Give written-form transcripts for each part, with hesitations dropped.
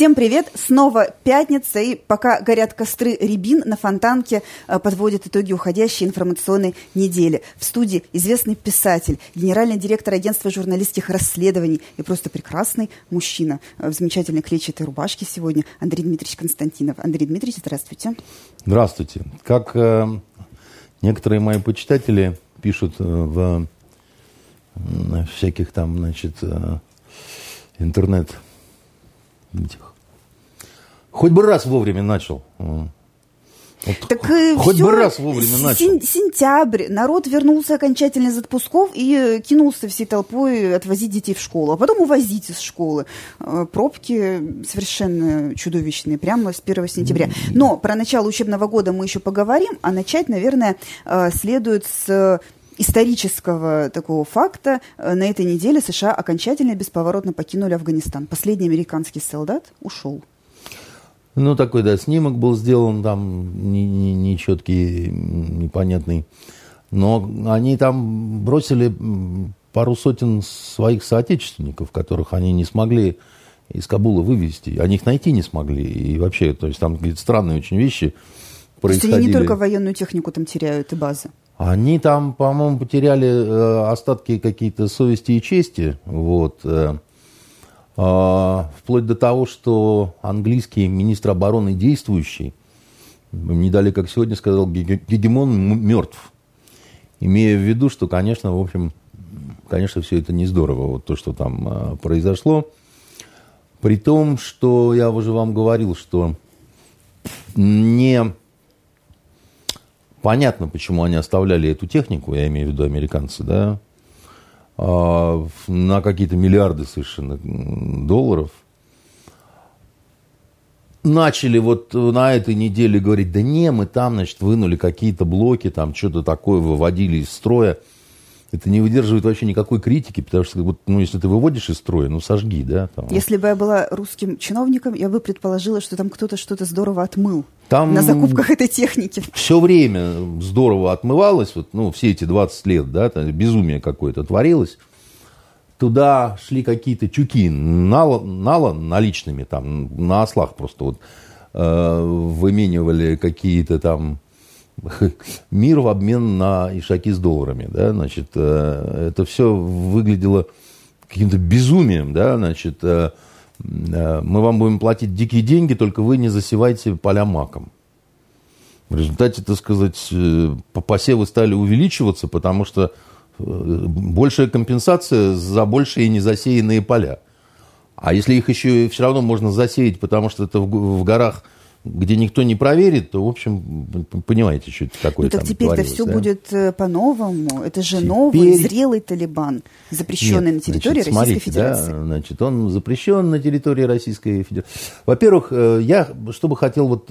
Всем привет! Снова пятница, и пока горят костры рябин, на Фонтанке подводят итоги уходящей информационной недели. В студии известный писатель, генеральный директор агентства журналистских расследований и просто прекрасный мужчина в замечательной клетчатой рубашке сегодня Андрей Дмитриевич Константинов. Андрей Дмитриевич, здравствуйте. Здравствуйте. Как некоторые мои почитатели пишут в всяких там, интернет... Хоть бы раз вовремя начал. Сентябрь. Народ вернулся окончательно из отпусков и кинулся всей толпой отвозить детей в школу. А потом увозить из школы. Пробки совершенно чудовищные. Прямо с 1 сентября. Но про начало учебного года мы еще поговорим. А начать, наверное, следует с... исторического такого факта. На этой неделе США окончательно и бесповоротно покинули Афганистан. Последний американский солдат ушел. Ну, такой, да, снимок был сделан там, нечеткий, непонятный. Но они там бросили пару сотен своих соотечественников, которых они не смогли из Кабула вывезти. Они их найти не смогли. И вообще, то есть там какие-то странные очень вещи происходили. То есть они не только военную технику там теряют и базы. Они там, по-моему, потеряли остатки какие-то совести и чести, вот, вплоть до того, что английский министр обороны действующий, не далее, как сегодня сказал, гегемон мертв, имея в виду, что, конечно, в общем, конечно, все это не здорово, вот то, что там произошло, при том, что я уже вам говорил, что не... Понятно, почему они оставляли эту технику, я имею в виду американцы, да, на какие-то миллиарды совершенно долларов. Начали вот на этой неделе говорить, да не, мы там, значит, вынули какие-то блоки, там что-то такое выводили из строя. Это не выдерживает вообще никакой критики, потому что, ну, если ты выводишь из строя, ну, сожги, да. Там. Если бы я была русским чиновником, я бы предположила, что там кто-то что-то здорово отмыл там на закупках этой техники. Все время здорово отмывалось, вот, ну, все эти 20 лет, да, безумие какое-то творилось. Туда шли какие-то чуки наличными, там, на ослах просто вот выменивали какие-то там... мир в обмен на ишаки с долларами, да, значит, это все выглядело каким-то безумием, да, значит, мы вам будем платить дикие деньги, только вы не засевайте поля маком. В результате, так сказать, посевы стали увеличиваться, потому что большая компенсация за большие незасеянные поля. А если их еще все равно можно засеять, потому что это в горах... где никто не проверит, то, в общем, понимаете, что это такое. Ну, так теперь-то все, да? Будет по-новому. Это же теперь... новый, зрелый Талибан, запрещенный на территории Российской Федерации. Да, значит, он запрещен на территории Российской Федерации. Во-первых, я что бы хотел вот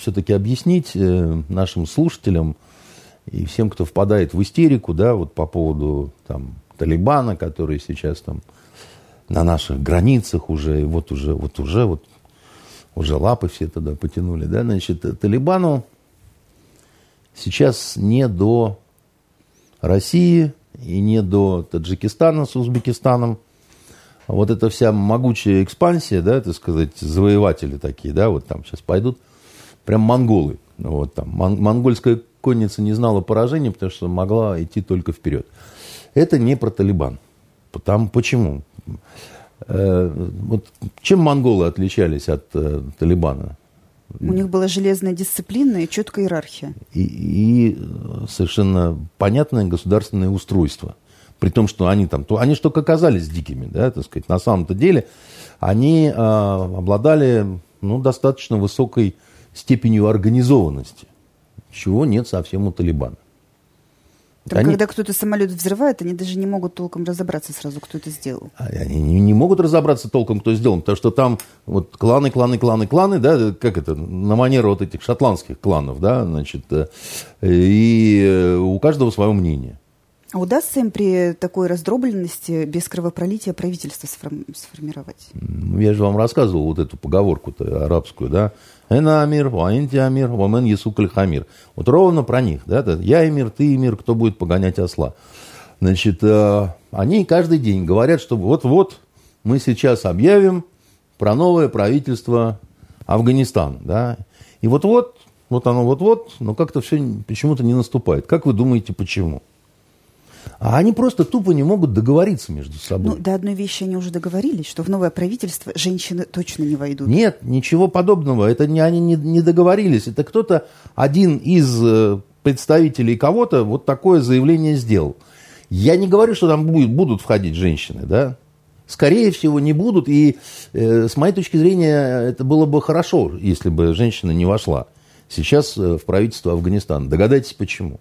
все-таки объяснить нашим слушателям и всем, кто впадает в истерику, да, вот по поводу там, Талибана, который сейчас там на наших границах уже, и уже лапы все туда потянули, да, значит, Талибану сейчас не до России и не до Таджикистана с Узбекистаном. Вот эта вся могучая экспансия, да, так сказать, завоеватели такие, да, вот там сейчас пойдут, прям монголы, вот там, монгольская конница не знала поражения, потому что могла идти только вперед. Это не про Талибан. Там почему? Вот чем монголы отличались от Талибана? У них была железная дисциплина и четкая иерархия. И совершенно понятное государственное устройство. При том, что они там... Они же только оказались дикими, да, так сказать. На самом-то деле они обладали, ну, достаточно высокой степенью организованности. Чего нет совсем у Талибана. Там, они... Когда кто-то самолет взрывает, они даже не могут толком разобраться сразу, кто это сделал. Они не могут разобраться толком, кто сделал, потому что там вот кланы, да, как это, на манеру вот этих шотландских кланов, да, значит, и у каждого свое мнение. А удастся им при такой раздробленности без кровопролития правительство сформировать? Я же вам рассказывал вот эту поговорку-то арабскую, да. «Эна амир, ваэнти амир, вамен ясукль хамир». Вот ровно про них, да. «Я эмир, ты эмир, кто будет погонять осла?» Значит, они каждый день говорят, что вот-вот мы сейчас объявим про новое правительство Афганистана. Да? И вот оно вот-вот, но как-то все почему-то не наступает. Как вы думаете, почему? А они просто тупо не могут договориться между собой. Ну, до одной вещи они уже договорились, что в новое правительство женщины точно не войдут. Нет, ничего подобного. Это не, они не договорились. Это кто-то, один из представителей кого-то, вот такое заявление сделал. Я не говорю, что там будут входить женщины, да? Скорее всего, не будут. И с моей точки зрения, это было бы хорошо, если бы женщина не вошла сейчас в правительство Афганистана. Догадайтесь, почему.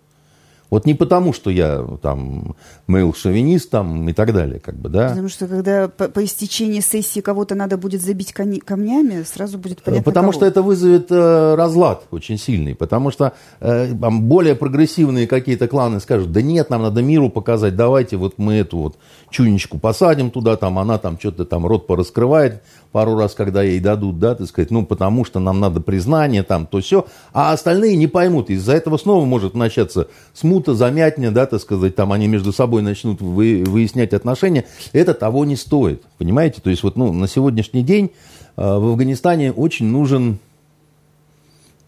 Вот не потому, что я там мейл-шовинист там, и так далее, как бы, да. Потому что когда по истечении сессии кого-то надо будет забить камнями, сразу будет понятно. Потому кого. Что это вызовет разлад очень сильный, потому что более прогрессивные какие-то кланы скажут: да нет, нам надо миру показать, давайте вот мы эту вот чунечку посадим туда, там она там что-то там рот пораскрывает пару раз, когда ей дадут, да, так сказать, ну, потому что нам надо признание, там, то все, а остальные не поймут, из-за этого снова может начаться смута, замятня, да, так сказать, там они между собой начнут выяснять отношения, это того не стоит, понимаете, то есть вот, ну, на сегодняшний день в Афганистане очень нужен,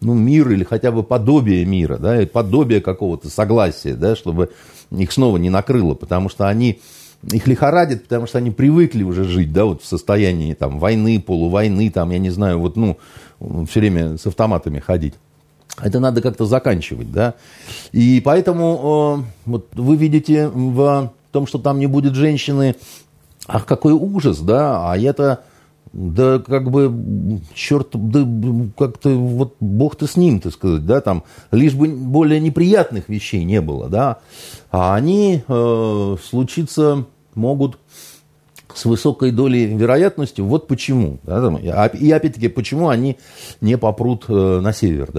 ну, мир или хотя бы подобие мира, да, подобие какого-то согласия, да, чтобы их снова не накрыло, потому что они... Их лихорадит, потому что они привыкли уже жить, да, вот в состоянии там войны, полувойны, там, я не знаю, вот, ну, все время с автоматами ходить. Это надо как-то заканчивать, да. И поэтому вот вы видите в том, что там не будет женщины, ах, какой ужас, да, а это, да, как бы, черт, да, как-то, вот, бог-то с ним, так сказать, да, там, лишь бы более неприятных вещей не было, да, а они случиться могут с высокой долей вероятности, вот почему, да, там, и опять-таки, почему они не попрут на север,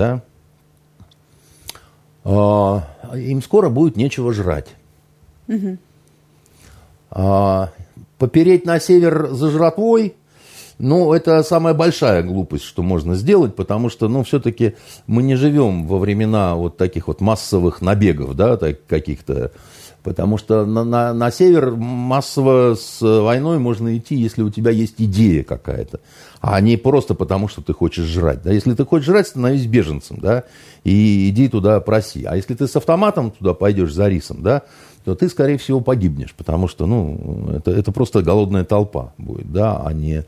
да, им скоро будет нечего жрать. Угу. Попереть на север за жратвой, ну, это самая большая глупость, что можно сделать, потому что, ну, все-таки мы не живем во времена вот таких вот массовых набегов, да, каких-то, потому что на север массово с войной можно идти, если у тебя есть идея какая-то, а не просто потому, что ты хочешь жрать, да, если ты хочешь жрать, становись беженцем, да, и иди туда, проси, а если ты с автоматом туда пойдешь за рисом, да, то ты, скорее всего, погибнешь, потому что, ну, это просто голодная толпа будет, да, а не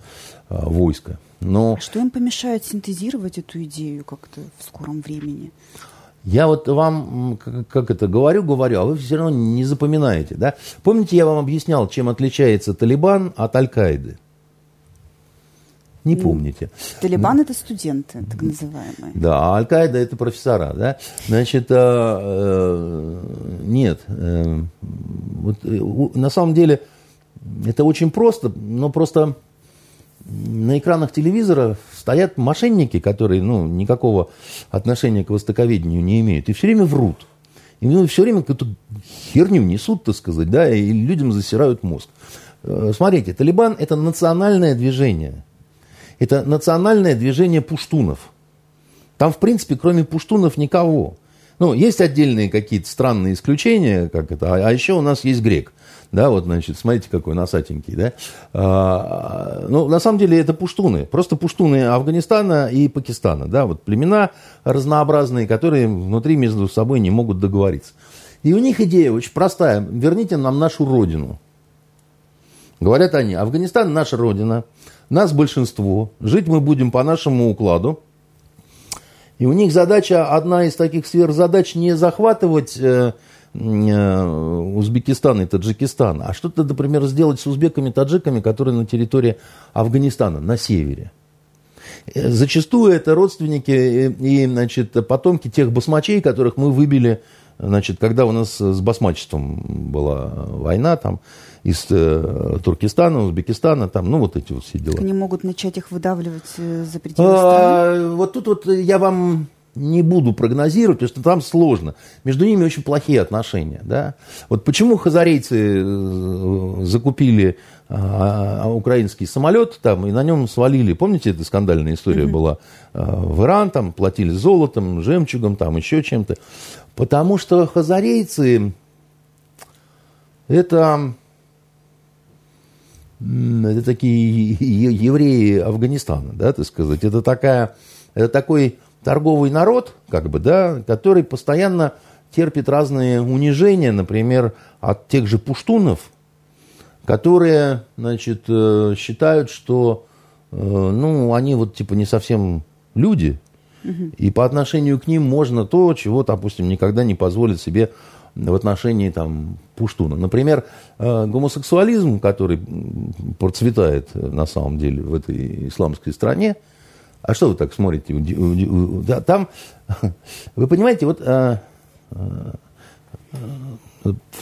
войско. Но... А что им помешает синтезировать эту идею как-то в скором времени? Я вот вам, как это, говорю, а вы все равно не запоминаете, да? Помните, я вам объяснял, чем отличается Талибан от Аль-Каиды? Не помните. Талибан – это студенты, так называемые. Да, а Аль-Каида – это профессора, да? Значит, нет. Вот, на самом деле, это очень просто, но просто на экранах телевизора стоят мошенники, которые, ну, никакого отношения к востоковедению не имеют, и все время врут. И ну, все время какую-то херню несут, так сказать, да, и людям засирают мозг. Смотрите, Талибан – это национальное движение. Это национальное движение пуштунов. Там, в принципе, кроме пуштунов никого. Ну, есть отдельные какие-то странные исключения, как это, а еще у нас есть грек. Да, вот, значит, смотрите, какой носатенький, да. Ну, на самом деле, это пуштуны. Просто пуштуны Афганистана и Пакистана, да. Вот племена разнообразные, которые внутри между собой не могут договориться. И у них идея очень простая. Верните нам нашу родину. Говорят они, Афганистан – наша родина. Нас большинство, жить мы будем по нашему укладу. И у них задача, одна из таких сверхзадач, не захватывать Узбекистан и Таджикистан, а что-то, например, сделать с узбеками-таджиками, которые на территории Афганистана, на севере. Зачастую это родственники и значит, потомки тех басмачей, которых мы выбили, значит, когда у нас с басмачеством была война, там, из Туркестана, Узбекистана, там, ну, вот эти вот все дела. Так они могут начать их выдавливать за пределы страны? Вот тут вот я вам не буду прогнозировать, потому что там сложно. Между ними очень плохие отношения, да. Вот почему хазарейцы закупили украинский самолет там, и на нем свалили, помните, эта скандальная история была в Иран, там, платили золотом, жемчугом, там, еще чем-то. Потому что хазарейцы это... это такие евреи Афганистана, да, так сказать. Это такой торговый народ, как бы, да, который постоянно терпит разные унижения, например, от тех же пуштунов, которые, значит, считают, что, ну, они вот типа не совсем люди, и по отношению к ним можно то, чего, допустим, никогда не позволит себе в отношении там пуштуна. Например, гомосексуализм, который процветает на самом деле в этой исламской стране. А что вы так смотрите? Да, там, вы понимаете, вот в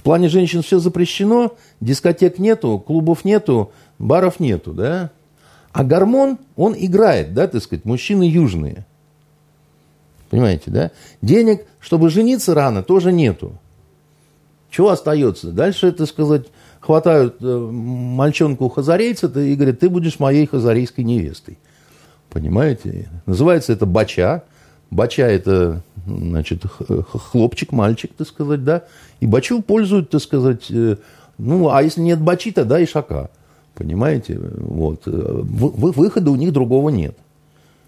плане женщин все запрещено, дискотек нету, клубов нету, баров нету, да? А гормон, он играет, да, так сказать, мужчины южные. Понимаете, да? Денег, чтобы жениться рано, тоже нету. Чего остается? Дальше, так сказать, хватают мальчонку-хазарейца и говорят, ты будешь моей хазарейской невестой. Понимаете? Называется это бача. Бача – это, значит, хлопчик, мальчик, так сказать, да. И бачу пользуют, так сказать, ну, а если нет бачи, тогда и шака. Понимаете? Вот. Выхода у них другого нет.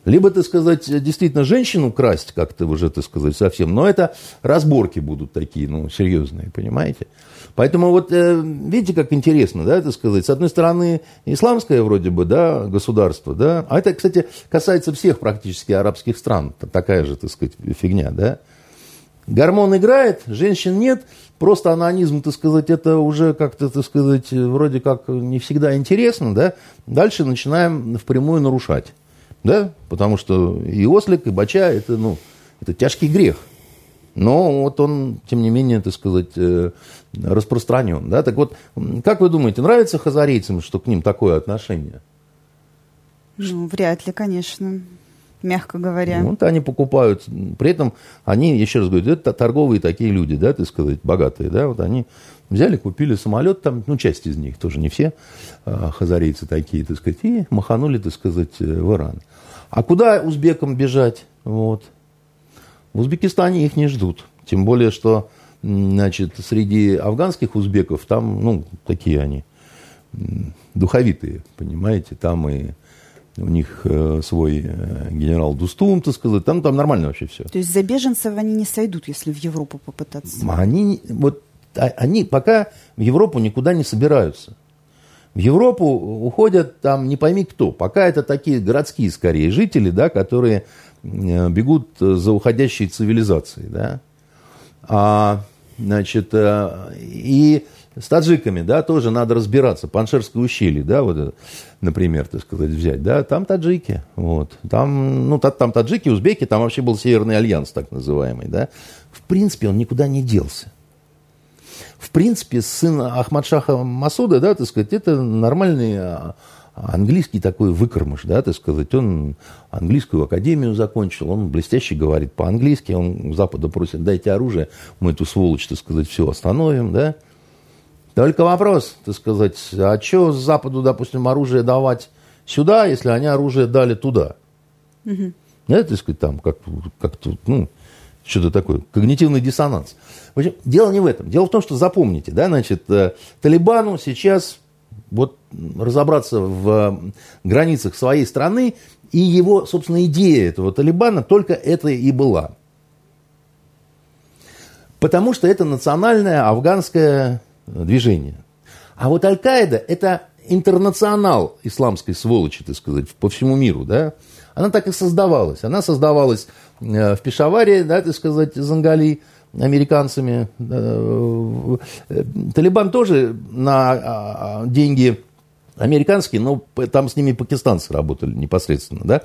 Либо, так сказать, действительно женщину красть как-то уже, так сказать, совсем. Но это разборки будут такие, ну, серьезные, понимаете? Поэтому вот видите, как интересно, да, так сказать. С одной стороны, исламское вроде бы, да, государство, да. А это, кстати, касается всех практически арабских стран. Такая же, так сказать, фигня, да. Гормон играет, женщин нет. Просто анонизм, так сказать, это уже как-то, так сказать, вроде как не всегда интересно, да. Дальше начинаем впрямую нарушать. Да? Потому что и ослик, и бача – это, ну, это тяжкий грех. Но вот он, тем не менее, так сказать, распространен. Да? Так вот, как вы думаете, нравится хазарейцам, что к ним такое отношение? Ну, вряд ли, конечно, мягко говоря. Вот они покупают. При этом они, еще раз говорю, это торговые такие люди, да, так сказать, богатые. Да? Вот они взяли, купили самолет, там, ну, часть из них, тоже не все хазарейцы такие, так сказать, и маханули, так сказать, в Иран. А куда узбекам бежать? Вот. В Узбекистане их не ждут. Тем более, что, значит, среди афганских узбеков там, ну, такие они духовитые, понимаете, там и у них свой генерал Дустум, так сказать, там нормально вообще все. То есть за беженцев они не сойдут, если в Европу попытаться? Они пока в Европу никуда не собираются. В Европу уходят там не пойми кто. Пока это такие городские, скорее, жители, да, которые бегут за уходящей цивилизацией. Да. Значит, и с таджиками, да, тоже надо разбираться. Паншерское ущелье, да, вот это, например, так сказать, взять. Да, там таджики. Вот. Там таджики, узбеки, там вообще был Северный Альянс, так называемый. Да. В принципе, он никуда не делся. В принципе, сын Ахмадшаха Масуда, да, так сказать, это нормальный английский такой выкормыш, да, так сказать. Он английскую академию закончил, он блестяще говорит по-английски, он у Запада просит, дайте оружие, мы эту сволочь, так сказать, все остановим, да. Только вопрос, так сказать, а что Западу, допустим, оружие давать сюда, если они оружие дали туда? Да, так сказать, там как-то, ну, что-то такое, когнитивный диссонанс. В общем, дело не в этом. Дело в том, что запомните, да, значит, Талибану сейчас вот разобраться в границах своей страны, и его, собственно, идея этого Талибана только это и была. Потому что это национальное афганское движение. А вот Аль-Каида – это интернационал исламской сволочи, так сказать, по всему миру, да. Она так и создавалась. Она создавалась в Пешаваре, да, так сказать, Зангалии, американцами. Талибан тоже на деньги американские, но там с ними пакистанцы работали непосредственно, да.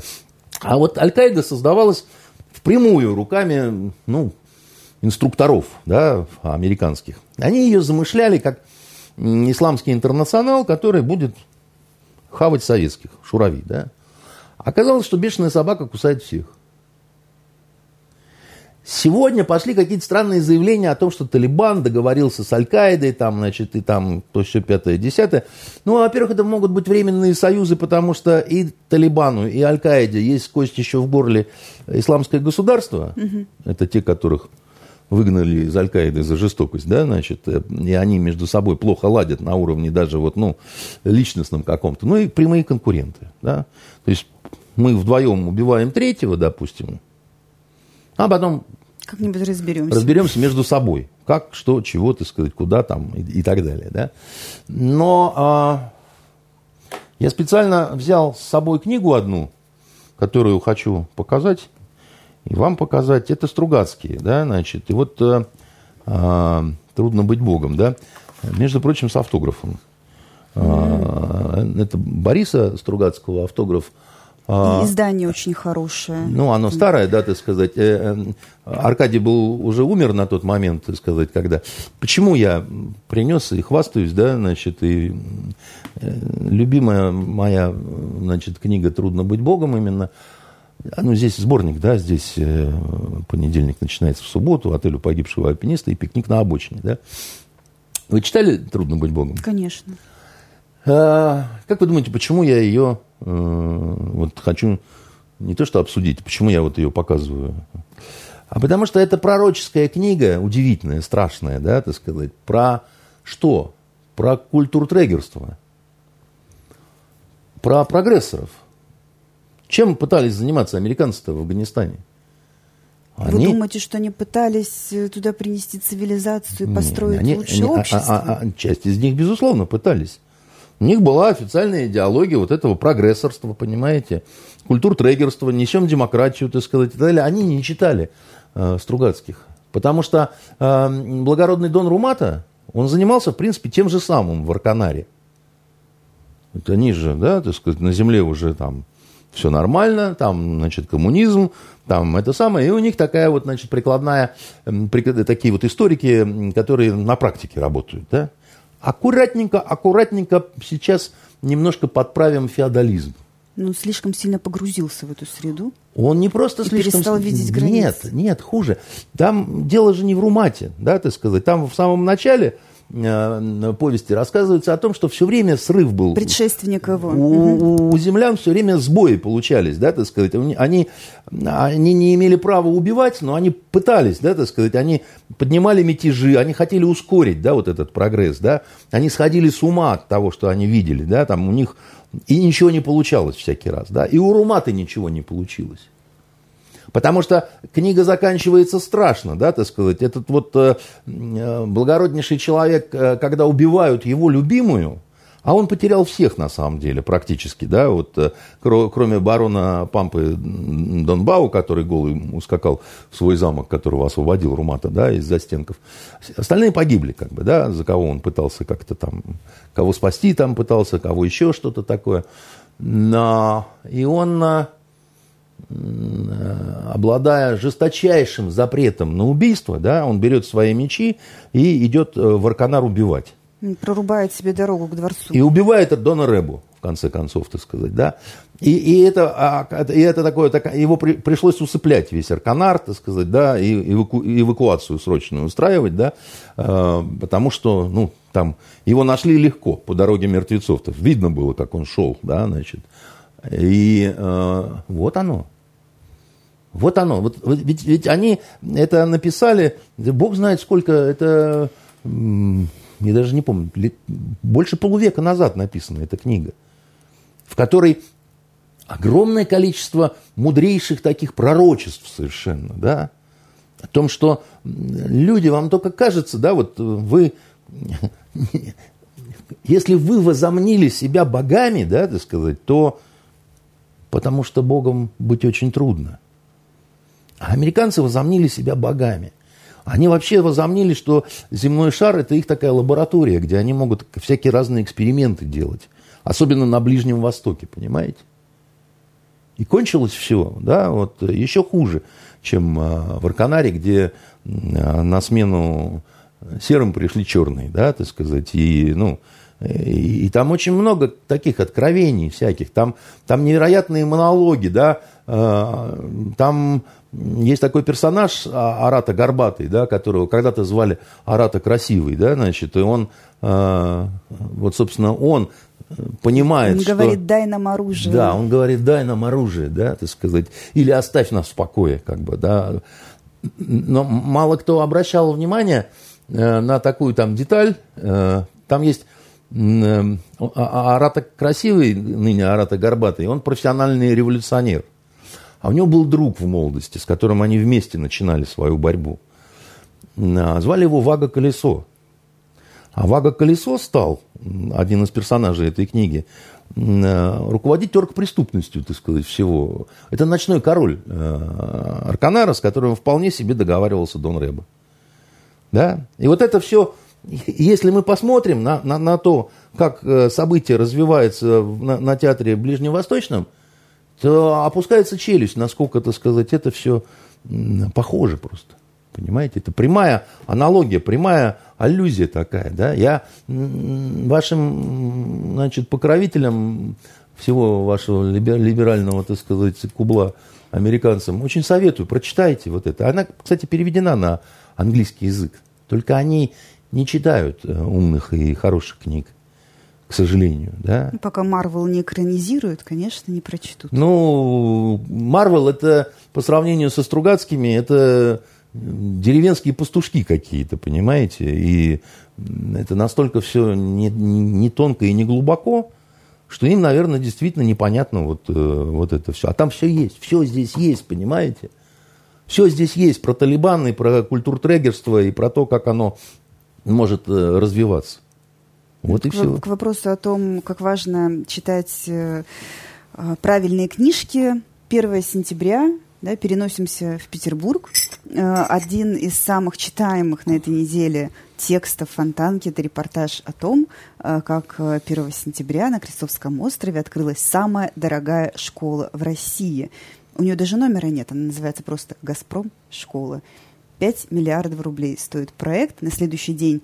А вот Аль-Каида создавалась впрямую руками, ну, инструкторов, да, американских. Они ее замышляли как исламский интернационал, который будет хавать советских, шурави, да. Оказалось, что бешеная собака кусает всех. Сегодня пошли какие-то странные заявления о том, что Талибан договорился с Аль-Каидой, там, значит, и там то все пятое, десятое. Ну, во-первых, это могут быть временные союзы, потому что и Талибану, и Аль-Каиде есть кость еще в горле исламское государство. Это те, которых выгнали из Аль-Каиды за жестокость, да, значит, и они между собой плохо ладят на уровне даже вот, ну, личностном каком-то, ну, и прямые конкуренты, да, то есть мы вдвоем убиваем третьего, допустим, а потом как-нибудь разберемся между собой, как, что, чего, так сказать, куда там и так далее, да, но я специально взял с собой книгу одну, которую хочу показать, и вам показать, это Стругацкие, да, значит, и вот «Трудно быть Богом», да, между прочим, с автографом. Это Бориса Стругацкого автограф. Издание очень хорошее. Ну, оно старое, да, так сказать. Аркадий был уже умер на тот момент, так сказать, когда... Почему я принес и хвастаюсь, да, значит, и любимая моя, значит, книга «Трудно быть Богом» именно. Ну, здесь сборник, да, здесь понедельник начинается в субботу, отель у погибшего альпиниста и пикник на обочине, да. Вы читали «Трудно быть Богом»? Конечно. Как вы думаете, почему я ее вот хочу не то что обсудить, почему я вот ее показываю? А потому что это пророческая книга, удивительная, страшная, да, так сказать, про что? Про культуртрегерство, про прогрессоров. Чем пытались заниматься американцы-то в Афганистане? Вы думаете, что они пытались туда принести цивилизацию и построить лучшее общество? Часть из них, безусловно, пытались. У них была официальная идеология вот этого прогрессорства, понимаете? Культуртрегерства, несем демократию, так сказать, и так далее. Они не читали Стругацких. Потому что благородный Дон Румата, он занимался, в принципе, тем же самым в Арканаре. Вот они же, да, так сказать, на земле уже там... Все нормально, там, значит, коммунизм, там это самое. И у них такая вот, значит, прикладная, такие вот историки, которые на практике работают, да. Аккуратненько, аккуратненько сейчас немножко подправим феодализм. Ну, слишком сильно погрузился в эту среду. Он не просто и слишком... перестал видеть границы. Нет, нет, хуже. Там дело же не в Румате, да, так сказать. Там в самом начале... повести рассказывается о том, что все время срыв был. Предшественник его. У землян все время сбои получались, да, так сказать. Они не имели права убивать, но они пытались, да, так сказать. Они поднимали мятежи, они хотели ускорить, да, вот этот прогресс, да. Они сходили с ума от того, что они видели, да, там у них и ничего не получалось всякий раз, да. И у Руматы ничего не получилось. Потому что книга заканчивается страшно, да, так сказать. Этот вот благороднейший человек, когда убивают его любимую, а он потерял всех, на самом деле, практически, да, вот, кроме барона Пампы Донбау, который голый ускакал в свой замок, которого освободил Румата, да, из застенков. Остальные погибли, как бы, да, за кого он пытался как-то там, кого спасти там пытался, кого еще что-то такое. Но... И он... обладая жесточайшим запретом на убийство, да, он берет свои мечи и идет в Арканар убивать. Прорубает себе дорогу к дворцу. И убивает Дона Ребу, в конце концов, так сказать, да. И это такое, его пришлось усыплять весь Арканар, так сказать, да, и эвакуацию срочную устраивать, да, потому что, ну, там, его нашли легко по дороге мертвецов. Видно было, как он шел, да, значит. И вот оно. Вот оно. Ведь они это написали, бог знает сколько, это, я даже не помню, больше полувека назад написана эта книга, в которой огромное количество мудрейших таких пророчеств совершенно, да, о том, что люди, вам только кажется, да, вот вы... Если вы возомнили себя богами, да, так сказать, то... Потому что богом быть очень трудно. А американцы возомнили себя богами. Они вообще возомнили, что земной шар – это их такая лаборатория, где они могут всякие разные эксперименты делать. Особенно на Ближнем Востоке, понимаете? И кончилось все, да, вот еще хуже, чем в Арканаре, где на смену серым пришли черные, да, так сказать, и, ну... И там очень много таких откровений всяких. Там невероятные монологи, да. Там есть такой персонаж Арата Горбатый, да, которого когда-то звали Арата Красивый, да, значит. И он, вот, собственно, он понимает, что... Он говорит, дай нам оружие. Да, он говорит, дай нам оружие, да, так сказать. Или оставь нас в покое, как бы, да. но мало кто обращал внимание на такую там деталь. Там есть Арата Красивый, ныне Арата Горбатый, он профессиональный революционер. А у него был друг в молодости, с которым они вместе начинали свою борьбу. Звали его Вага Колесо. А Вага Колесо стал, один из персонажей этой книги, руководить оргпреступностью, так сказать, всего. Это ночной король Арканара, с которым вполне себе договаривался Дон Рэбо. Да? И вот это все, если мы посмотрим на то, как событие развивается на театре ближневосточном, то опускается челюсть, насколько, так сказать, это все похоже просто. Понимаете, это прямая аналогия, прямая аллюзия такая. Да? Я вашим, значит, покровителям всего вашего либерального, так сказать, кубла американцам очень советую, прочитайте вот это. Она, кстати, переведена на английский язык. Только они не читают умных и хороших книг, к сожалению. Да? Пока Марвел не экранизирует, конечно, не прочтут. Ну, Марвел это по сравнению со Стругацкими, это... деревенские пастушки какие-то, понимаете? И это настолько все не тонко и не глубоко, что им, наверное, действительно непонятно вот это все. А там все есть, все здесь есть, понимаете? Все здесь есть про Талибан и про культуртрегерство и про то, как оно может развиваться. Вот и все. К вопросу о том, как важно читать правильные книжки, 1 сентября... Да, переносимся в Петербург. Один из самых читаемых на этой неделе текстов Фонтанки – это репортаж о том, как 1 сентября на Крестовском острове открылась самая дорогая школа в России. У нее даже номера нет, она называется просто «Газпром-школа». 5 миллиардов рублей стоит проект. На следующий день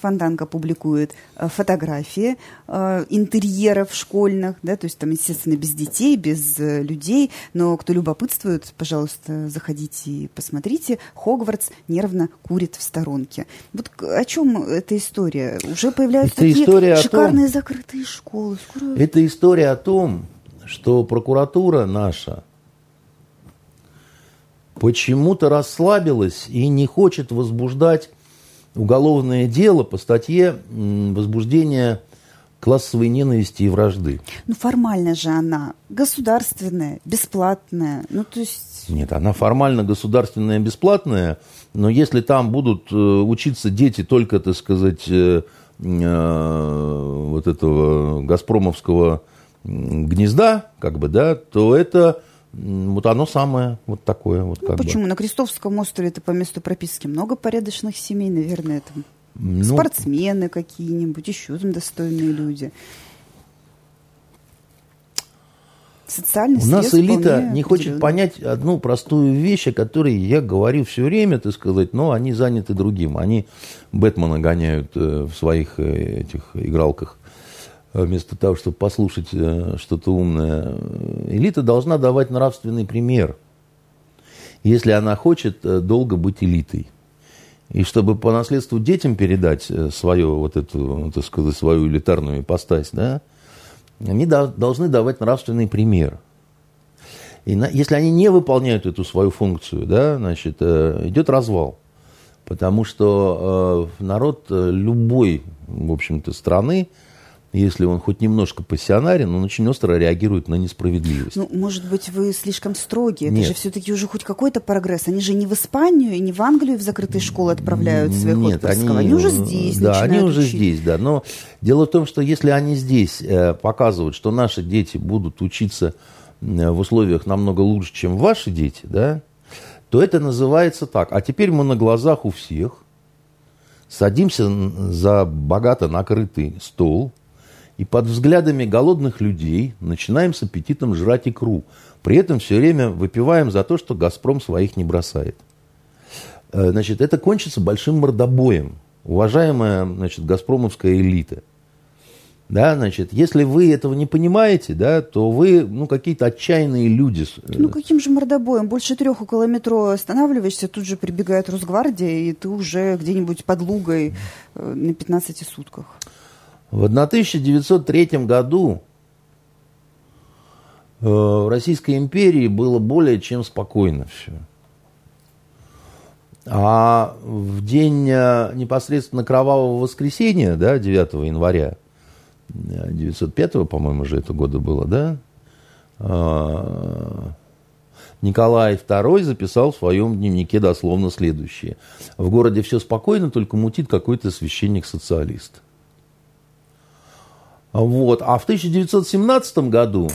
Фонтанка публикует фотографии интерьеров школьных, да, то есть там, естественно, без детей, без людей, но кто любопытствует, пожалуйста, заходите и посмотрите. Хогвартс нервно курит в сторонке. Вот о чем эта история? Уже появляются такие шикарные закрытые школы. Скоро... Это история о том, что прокуратура наша почему-то расслабилась и не хочет возбуждать уголовное дело по статье возбуждения классовой ненависти и вражды. Ну, формально же она государственная, бесплатная. Ну, то есть... Нет, она формально государственная, бесплатная, но если там будут учиться дети только, так сказать, вот этого газпромовского гнезда, как бы, да, то это... Вот оно самое, вот такое. Вот, ну, как почему? Бы. На Крестовском острове это по месту прописки много порядочных семей, наверное, там ну, спортсмены какие-нибудь, еще там достойные люди. Социальный у нас элита не хочет понять одну простую вещь, о которой я говорю все время, так сказать, но они заняты другим. Они Бэтмена гоняют в своих этих игралках. Вместо того, чтобы послушать что-то умное, элита должна давать нравственный пример, если она хочет долго быть элитой. И чтобы по наследству детям передать свою, вот эту, так сказать, свою элитарную ипостась, да, они должны давать нравственный пример. И если они не выполняют эту свою функцию, да, значит, идет развал. Потому что народ любой, в общем-то, страны, если он хоть немножко пассионарен, он очень остро реагирует на несправедливость. Ну, может быть, вы слишком строги. Нет. Это же все-таки уже хоть какой-то прогресс. Они же не в Испанию и не в Англию в закрытые школы отправляют своих отпрысков. Они уже здесь да, начинают они уже учить. Здесь, да. Но дело в том, что если они здесь показывают, что наши дети будут учиться в условиях намного лучше, чем ваши дети, да, то это называется так. А теперь мы на глазах у всех садимся за богато накрытый стол, и под взглядами голодных людей начинаем с аппетитом жрать икру. При этом все время выпиваем за то, что «Газпром» своих не бросает. Значит, это кончится большим мордобоем, уважаемая, значит, газпромовская элита. Да, значит, если вы этого не понимаете, да, то вы, ну, какие-то отчаянные люди. Ну, каким же мордобоем? Больше 3 около метро останавливаешься, тут же прибегает Росгвардия, и ты уже где-нибудь под Лугой на 15 сутках. В 1903 году в Российской империи было более чем спокойно все. А в день непосредственно Кровавого Воскресенья, да, 9 января 1905, по-моему, уже это года было, да, Николай II записал в своем дневнике дословно следующее. В городе все спокойно, только мутит какой-то священник-социалист. Вот. А в 1917 году,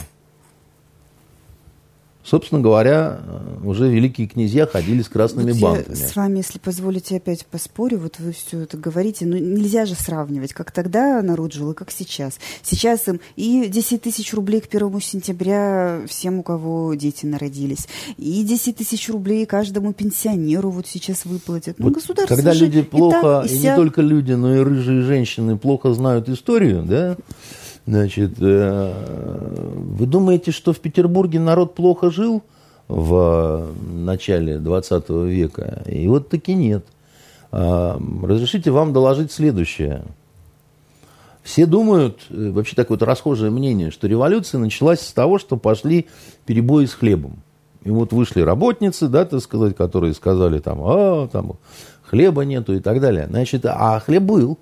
собственно говоря, уже великие князья ходили с красными бантами. С вами, если позволите, опять поспорю. Вот вы все это говорите. Но нельзя же сравнивать, как тогда народ жил и как сейчас. Сейчас им и 10 тысяч рублей к 1 сентября всем, у кого дети народились. И 10 тысяч рублей каждому пенсионеру вот сейчас выплатят. Ну, вот государство когда же люди плохо, и не только люди, но и рыжие женщины плохо знают историю, да? Значит, вы думаете, что в Петербурге народ плохо жил в начале 20 века? И вот таки нет. Разрешите вам доложить следующее. Все думают, вообще такое вот расхожее мнение, что революция началась с того, что пошли перебои с хлебом. И вот вышли работницы, да, так сказать, которые сказали, там, там хлеба нету и так далее. Значит, а хлеб был.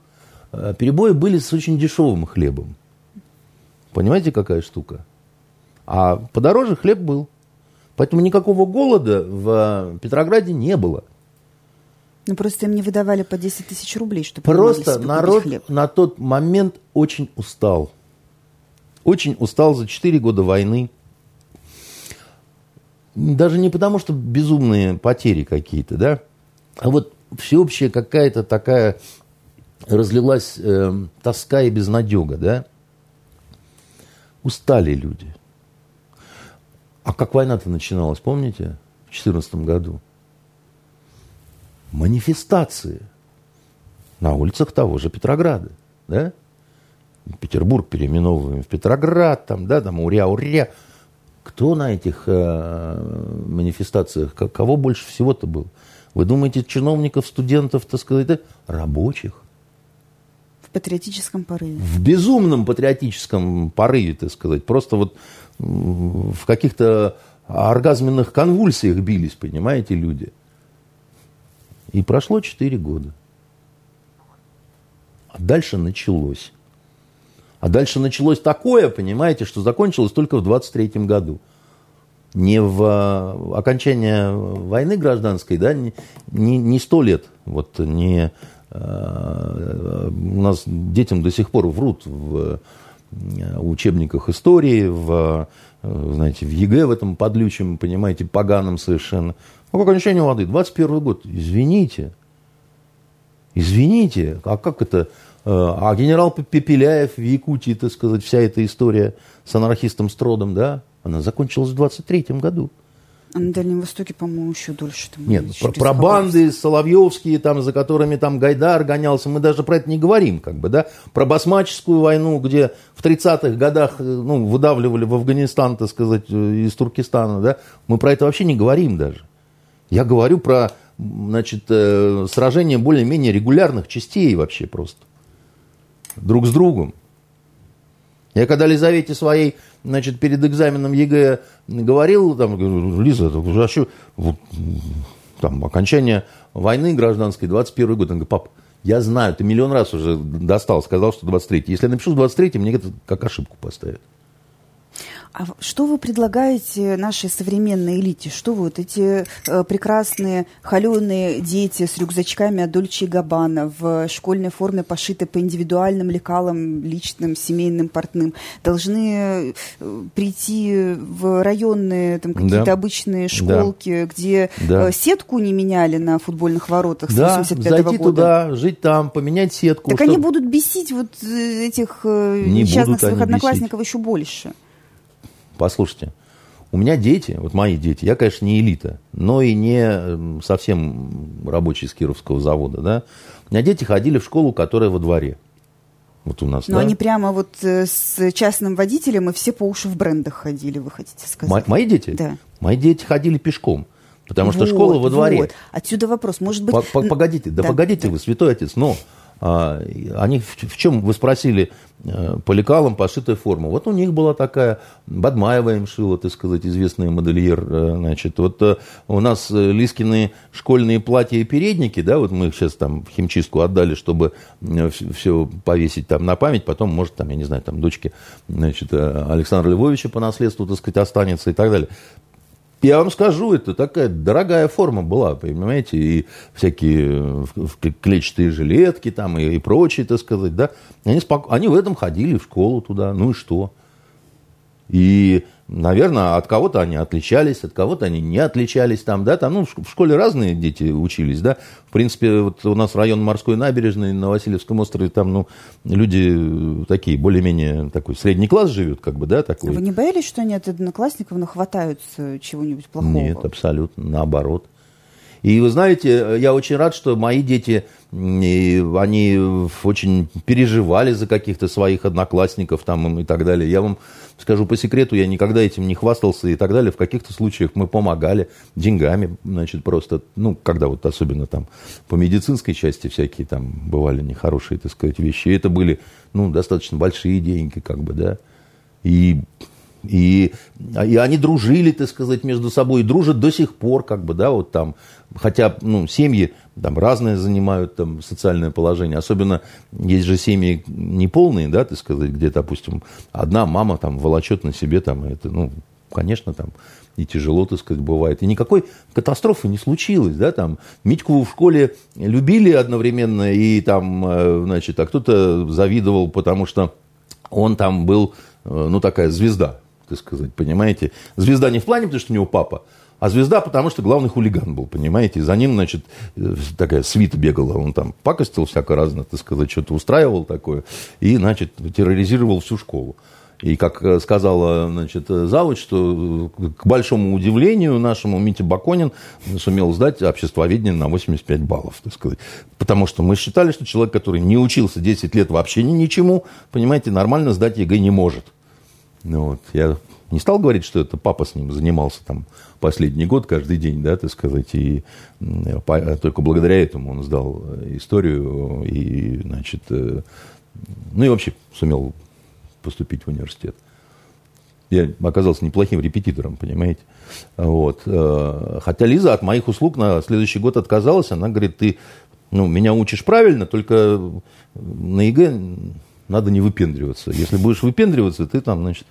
Перебои были с очень дешевым хлебом. Понимаете, какая штука? А подороже хлеб был. Поэтому никакого голода в Петрограде не было. Ну, просто им не выдавали по 10 тысяч рублей, чтобы просто народ хлеб. На тот момент очень устал. Очень устал за 4 года войны. Даже не потому, что безумные потери какие-то, да? А вот всеобщая какая-то такая разлилась тоска и безнадега, да? Устали люди. А как война-то начиналась, помните? В 2014 году. Манифестации. На улицах того же Петрограда. Да? Петербург переименовываем в Петроград. Там, да, там уря-уря. Кто на этих манифестациях? Кого больше всего-то был? Вы думаете, чиновников, студентов, так сказать, рабочих? Патриотическом порыве. В безумном патриотическом порыве, так сказать. Просто вот в каких-то оргазменных конвульсиях бились, понимаете, люди. И прошло 4 года. А дальше началось. А дальше началось такое, понимаете, что закончилось только в 23-м году. Не в окончании войны гражданской, да, не 100 лет. Вот не... У нас детям до сих пор врут в учебниках истории, знаете, в ЕГЭ в этом подлючем, понимаете, поганом совершенно. Ну, к окончанию войны, 21 год. Извините. А как это? А генерал Пепеляев в Якутии, так сказать, вся эта история с анархистом Стродом, да? Она закончилась в 23-м году. А на Дальнем Востоке, по-моему, еще дольше. Там нет, про банды соловьевские, там, за которыми там Гайдар гонялся, мы даже про это не говорим. Как бы, да? Про басмаческую войну, где в 30-х годах выдавливали в Афганистан, так сказать, из Туркестана. Да? Мы про это вообще не говорим даже. Я говорю про сражения более-менее регулярных частей вообще просто. Друг с другом. Я когда Лизавете своей, перед экзаменом ЕГЭ говорил, там, Лиза, а что, вот, там, окончание войны гражданской, 21 год. Он говорит, пап, я знаю, ты миллион раз уже достал, сказал, что 23-й. Если я напишу 23-й, мне это как ошибку поставят. А что вы предлагаете нашей современной элите? Что вот эти прекрасные холеные дети с рюкзачками от Дольче и Габбана в школьной форме, пошиты по индивидуальным лекалам, личным, семейным, портным, должны прийти в районные там, какие-то обычные школки, где сетку не меняли на футбольных воротах с 1985 года? Да, зайти туда, жить там, поменять сетку. Так они будут бесить вот этих несчастных своих одноклассников еще больше. Послушайте, у меня дети, вот мои дети, я, конечно, не элита, но и не совсем рабочий с Кировского завода, да. У меня дети ходили в школу, которая во дворе. Вот у нас, но да? Они прямо вот с частным водителем и все по уши в брендах ходили, вы хотите сказать? Мои дети? Да. Мои дети ходили пешком, потому что школа во дворе. Вот. Отсюда вопрос, может быть... Погодите, да погодите вы, святой отец, но Они в чем, вы спросили, по лекалам пошитая форма. Вот у них была такая, Бадмаева им шила, так сказать, известный модельер. Значит. Вот у нас Лискины школьные платья и передники, да, вот мы их сейчас там в химчистку отдали, чтобы все повесить там на память, потом, может, там, я не знаю, там дочке, значит, Александра Львовича по наследству, так сказать, останется и так далее. Я вам скажу, это такая дорогая форма была, понимаете, и всякие клетчатые жилетки там и прочее, так сказать, да. Они в этом ходили в школу туда, ну и что? И, наверное, от кого-то они отличались, от кого-то они не отличались там, да, там, ну, в школе разные дети учились, да. В принципе, вот у нас район Морской набережной на Васильевском острове, там, ну, люди такие, более-менее такой средний класс живет, как бы, да, такой. Вы не боялись, что они от одноклассников нахватаются чего-нибудь плохого? Нет, абсолютно, наоборот. И вы знаете, я очень рад, что мои дети, они очень переживали за каких-то своих одноклассников там и так далее. Я вам скажу по секрету, я никогда этим не хвастался и так далее. В каких-то случаях мы помогали деньгами, значит, просто, ну, когда вот особенно там по медицинской части всякие там бывали нехорошие, так сказать, вещи. И это были, ну, достаточно большие деньги, как бы, да, И они дружили, так сказать, между собой, и дружат до сих пор, как бы, да, вот там, хотя, ну, семьи там разные занимают там социальное положение, особенно есть же семьи неполные, да, так сказать, где, допустим, одна мама там волочет на себе там, это, ну, конечно, там, и тяжело, так сказать, бывает. И никакой катастрофы не случилось, да, там, Митьку в школе любили одновременно, и там, значит, а кто-то завидовал, потому что он там был, ну, такая звезда, так сказать, понимаете. Звезда не в плане, потому что у него папа, а звезда, потому что главный хулиган был, понимаете. За ним, значит, такая свита бегала, он там пакостил всяко разное, так сказать, что-то устраивал такое и, значит, терроризировал всю школу. И, как сказала, значит, завуч, что, к большому удивлению нашему, Митя Баконин сумел сдать обществоведение на 85 баллов, так сказать. Потому что мы считали, что человек, который не учился 10 лет вообще ничему, понимаете, нормально сдать ЕГЭ не может. Вот. Я не стал говорить, что это папа с ним занимался там последний год, каждый день, да, так сказать, и только благодаря этому он сдал историю и, значит, ну и вообще сумел поступить в университет. Я оказался неплохим репетитором, понимаете. Вот. Хотя Лиза от моих услуг на следующий год отказалась. Она говорит, ты, ну, меня учишь правильно, только на ЕГЭ надо не выпендриваться. Если будешь выпендриваться, ты там, значит...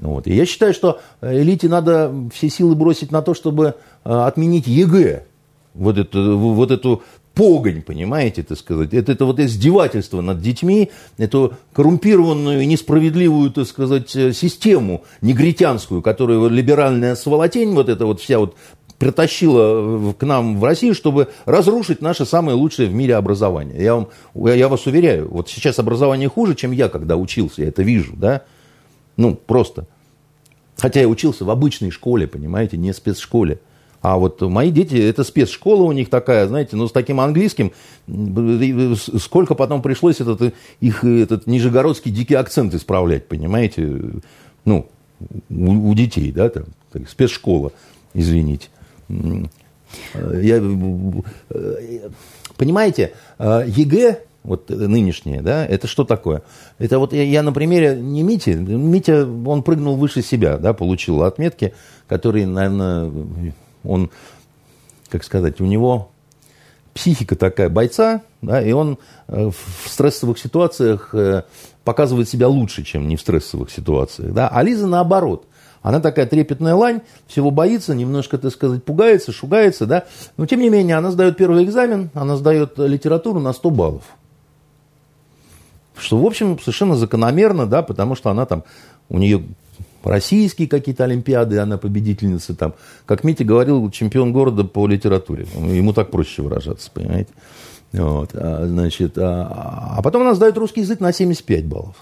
Вот. И я считаю, что элите надо все силы бросить на то, чтобы отменить ЕГЭ. Вот эту погонь, понимаете, так сказать. Это вот издевательство над детьми, эту коррумпированную и несправедливую, так сказать, систему негритянскую, которую либеральная сволотень вот эта вот вся вот притащила к нам в Россию, чтобы разрушить наше самое лучшее в мире образование. Я вас уверяю, вот сейчас образование хуже, чем я, когда учился, я это вижу, да? Ну, просто. Хотя я учился в обычной школе, понимаете, не спецшколе. А вот мои дети, это спецшкола у них такая, знаете, но с таким английским, сколько потом пришлось этот нижегородский дикий акцент исправлять, понимаете, ну, у детей, да, там, спецшкола, извините. Понимаете, ЕГЭ, вот нынешнее, да, это что такое? Это вот я на примере не Мити. Митя, он прыгнул выше себя, да, получил отметки, которые, наверное... Он, как сказать, у него психика такая бойца, да, и он в стрессовых ситуациях показывает себя лучше, чем не в стрессовых ситуациях. Да. А Лиза наоборот. Она такая трепетная лань, всего боится, немножко, так сказать, пугается, шугается. Да. Но, тем не менее, она сдает первый экзамен, она сдает литературу на 100 баллов. Что, в общем, совершенно закономерно, да, потому что она там, у нее... Российские какие-то олимпиады, она победительница там. Как Митя говорил, чемпион города по литературе. Ему так проще выражаться, понимаете. Вот, значит, а потом она сдает русский язык на 75 баллов.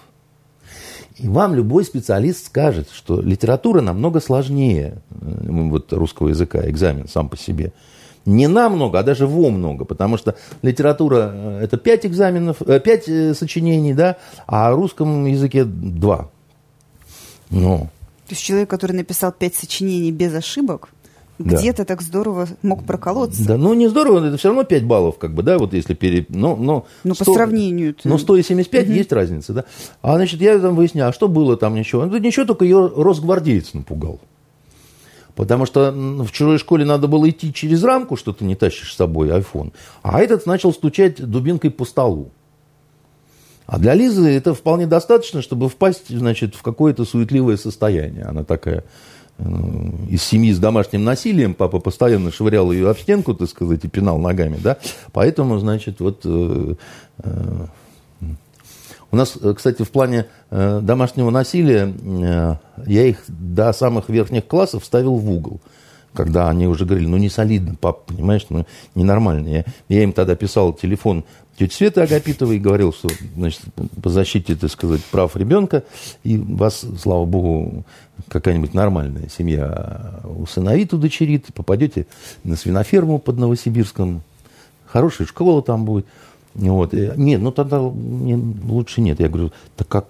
И вам любой специалист скажет, что литература намного сложнее вот, русского языка, экзамен сам по себе. Не намного, а даже во много, потому что литература – это 5 экзаменов, 5 сочинений, да, а о русском языке 2. Но. То есть человек, который написал 5 сочинений без ошибок, где ты так здорово мог проколоться. Да, ну не здорово, это все равно 5 баллов, как бы, да, вот если но 100, по сравнению. Но 175 есть разница, да. А, значит, я там выясняю, а что было там ничего? Ну, тут ничего, только ее росгвардеец напугал. Потому что в чужой школе надо было идти через рамку, что ты не тащишь с собой айфон. А этот начал стучать дубинкой по столу. А для Лизы это вполне достаточно, чтобы впасть, значит, в какое-то суетливое состояние. Она такая из семьи с домашним насилием. Папа постоянно швырял ее об стенку, так сказать, и пинал ногами. Да? Поэтому, значит, вот... У нас, кстати, в плане домашнего насилия я их до самых верхних классов ставил в угол. Когда они уже говорили, ну, не солидно, пап, понимаешь, ну, ненормально. Я им тогда писал телефон тети Светы Агапитовой и говорил, что, значит, по защите, так сказать, прав ребенка, и вас, слава богу, какая-нибудь нормальная семья усыновит, удочерит, попадете на свиноферму под Новосибирском, хорошая школа там будет. Вот. Нет, ну тогда лучше нет. Я говорю, так как,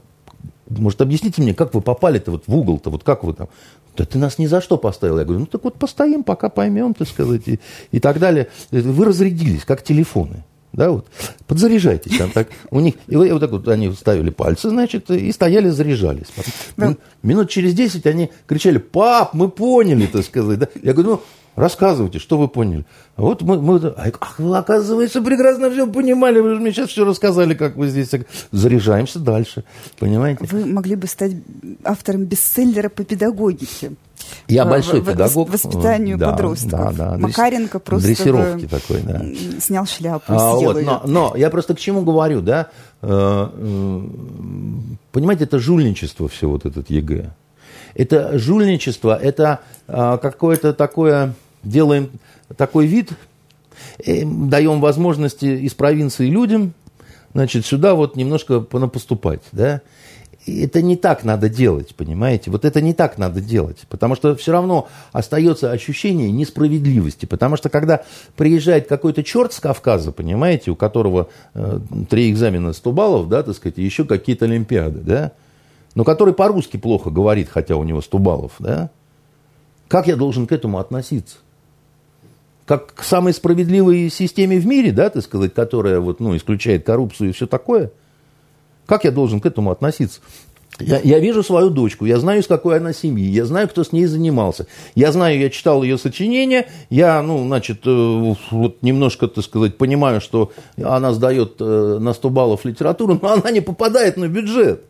может, объясните мне, как вы попали-то вот в угол-то, вот как вы там? Да ты нас ни за что поставил. Я говорю, ну так вот постоим, пока поймем, так сказать, и так далее. Вы разрядились, как телефоны. Да, вот. Подзаряжайтесь. Там так, у них, и вот так вот они ставили пальцы, значит, и стояли, заряжались. Да. Минут через 10 они кричали, пап, мы поняли, так сказать. Да? Я говорю, ну, рассказывайте, что вы поняли. Вот мы ах, вы, оказывается, прекрасно все понимали, вы же мне сейчас все рассказали, как вы здесь. Заряжаемся дальше, понимаете? Вы могли бы стать автором бестселлера по педагогике. Я большой педагог. Воспитанию подростков. Да, да. Макаренко просто дрессировки такой, да. Снял шляпу, сидел вот, но я просто к чему говорю, да? Понимаете, это жульничество все вот этот ЕГЭ. Это жульничество, это какое-то такое... Делаем такой вид, даем возможности из провинции людям, значит, сюда вот немножко понапоступать, да. Это не так надо делать, понимаете? Вот это не так надо делать, потому что все равно остается ощущение несправедливости, потому что когда приезжает какой-то черт с Кавказа, понимаете, у которого 3 экзамена 100 баллов, да, так сказать, и еще какие-то олимпиады, да, но который по-русски плохо говорит, хотя у него 100 баллов, да, как я должен к этому относиться? Как к самой справедливой системе в мире, да, так сказать, которая вот, ну, исключает коррупцию и все такое. Как я должен к этому относиться? Я вижу свою дочку, я знаю, из какой она семьи, я знаю, кто с ней занимался. Я знаю, я читал ее сочинения, я, ну, значит, вот немножко, так сказать, понимаю, что она сдает на 100 баллов литературу, но она не попадает на бюджет.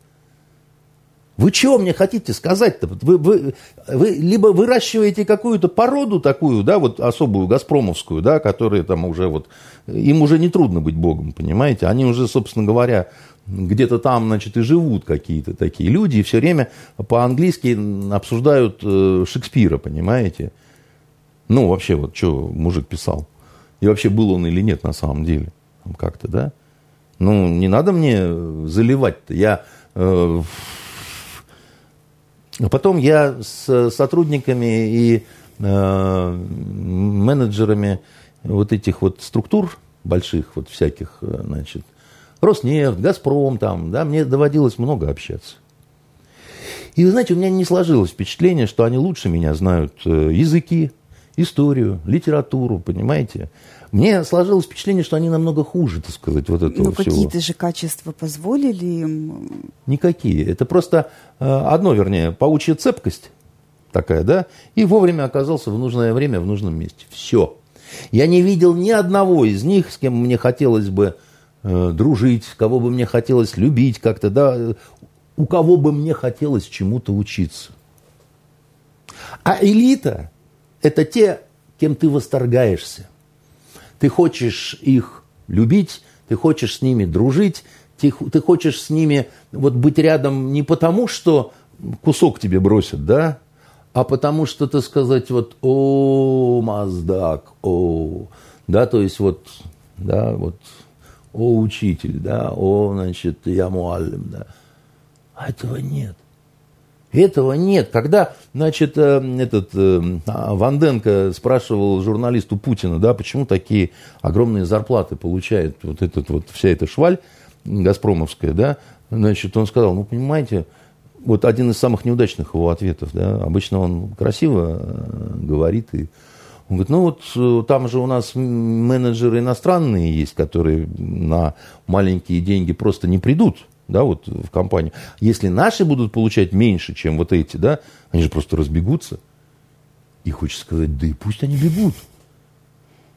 Вы чего мне хотите сказать-то? Вы либо выращиваете какую-то породу такую, да, вот особую, газпромовскую, да, которая там уже вот... Им уже не трудно быть богом, понимаете? Они уже, собственно говоря, где-то там, значит, и живут какие-то такие люди, и все время по-английски обсуждают Шекспира, понимаете? Ну, вообще, вот что мужик писал. И вообще, был он или нет на самом деле. Там как-то, да? Ну, не надо мне заливать-то. Потом я с сотрудниками и менеджерами вот этих вот структур больших, вот всяких, значит, Роснефть, Газпром там, да, мне доводилось много общаться. И, вы знаете, у меня не сложилось впечатление, что они лучше меня знают языки, историю, литературу, понимаете? Мне сложилось впечатление, что они намного хуже, так сказать, вот этого всего. Ну, какие-то же качества позволили им? Никакие. Это просто одно, вернее, паучья цепкость такая, да, и вовремя оказался в нужное время, в нужном месте. Все. Я не видел ни одного из них, с кем мне хотелось бы дружить, кого бы мне хотелось любить как-то, да, у кого бы мне хотелось чему-то учиться. А элита – это те, кем ты восторгаешься. Ты хочешь их любить, ты хочешь с ними дружить, ты хочешь с ними вот быть рядом не потому, что кусок тебе бросят, да, а потому что, так сказать, вот, о, Моздак, о, да, то есть вот, да, вот, о, учитель, да, о, значит, я муаллим, да. А этого нет. Этого нет. Когда, значит, этот Ванденко спрашивал журналисту Путина, да, почему такие огромные зарплаты получает вот этот вот вся эта шваль газпромовская, да, значит, он сказал, ну, понимаете, Вот один из самых неудачных его ответов. Да? Обычно он красиво говорит. И он говорит, ну вот там же у нас менеджеры иностранные есть, которые на маленькие деньги просто не придут, да, вот в компанию. Если наши будут получать меньше, чем вот эти, да, они же просто разбегутся. И хочется сказать, да и пусть они бегут.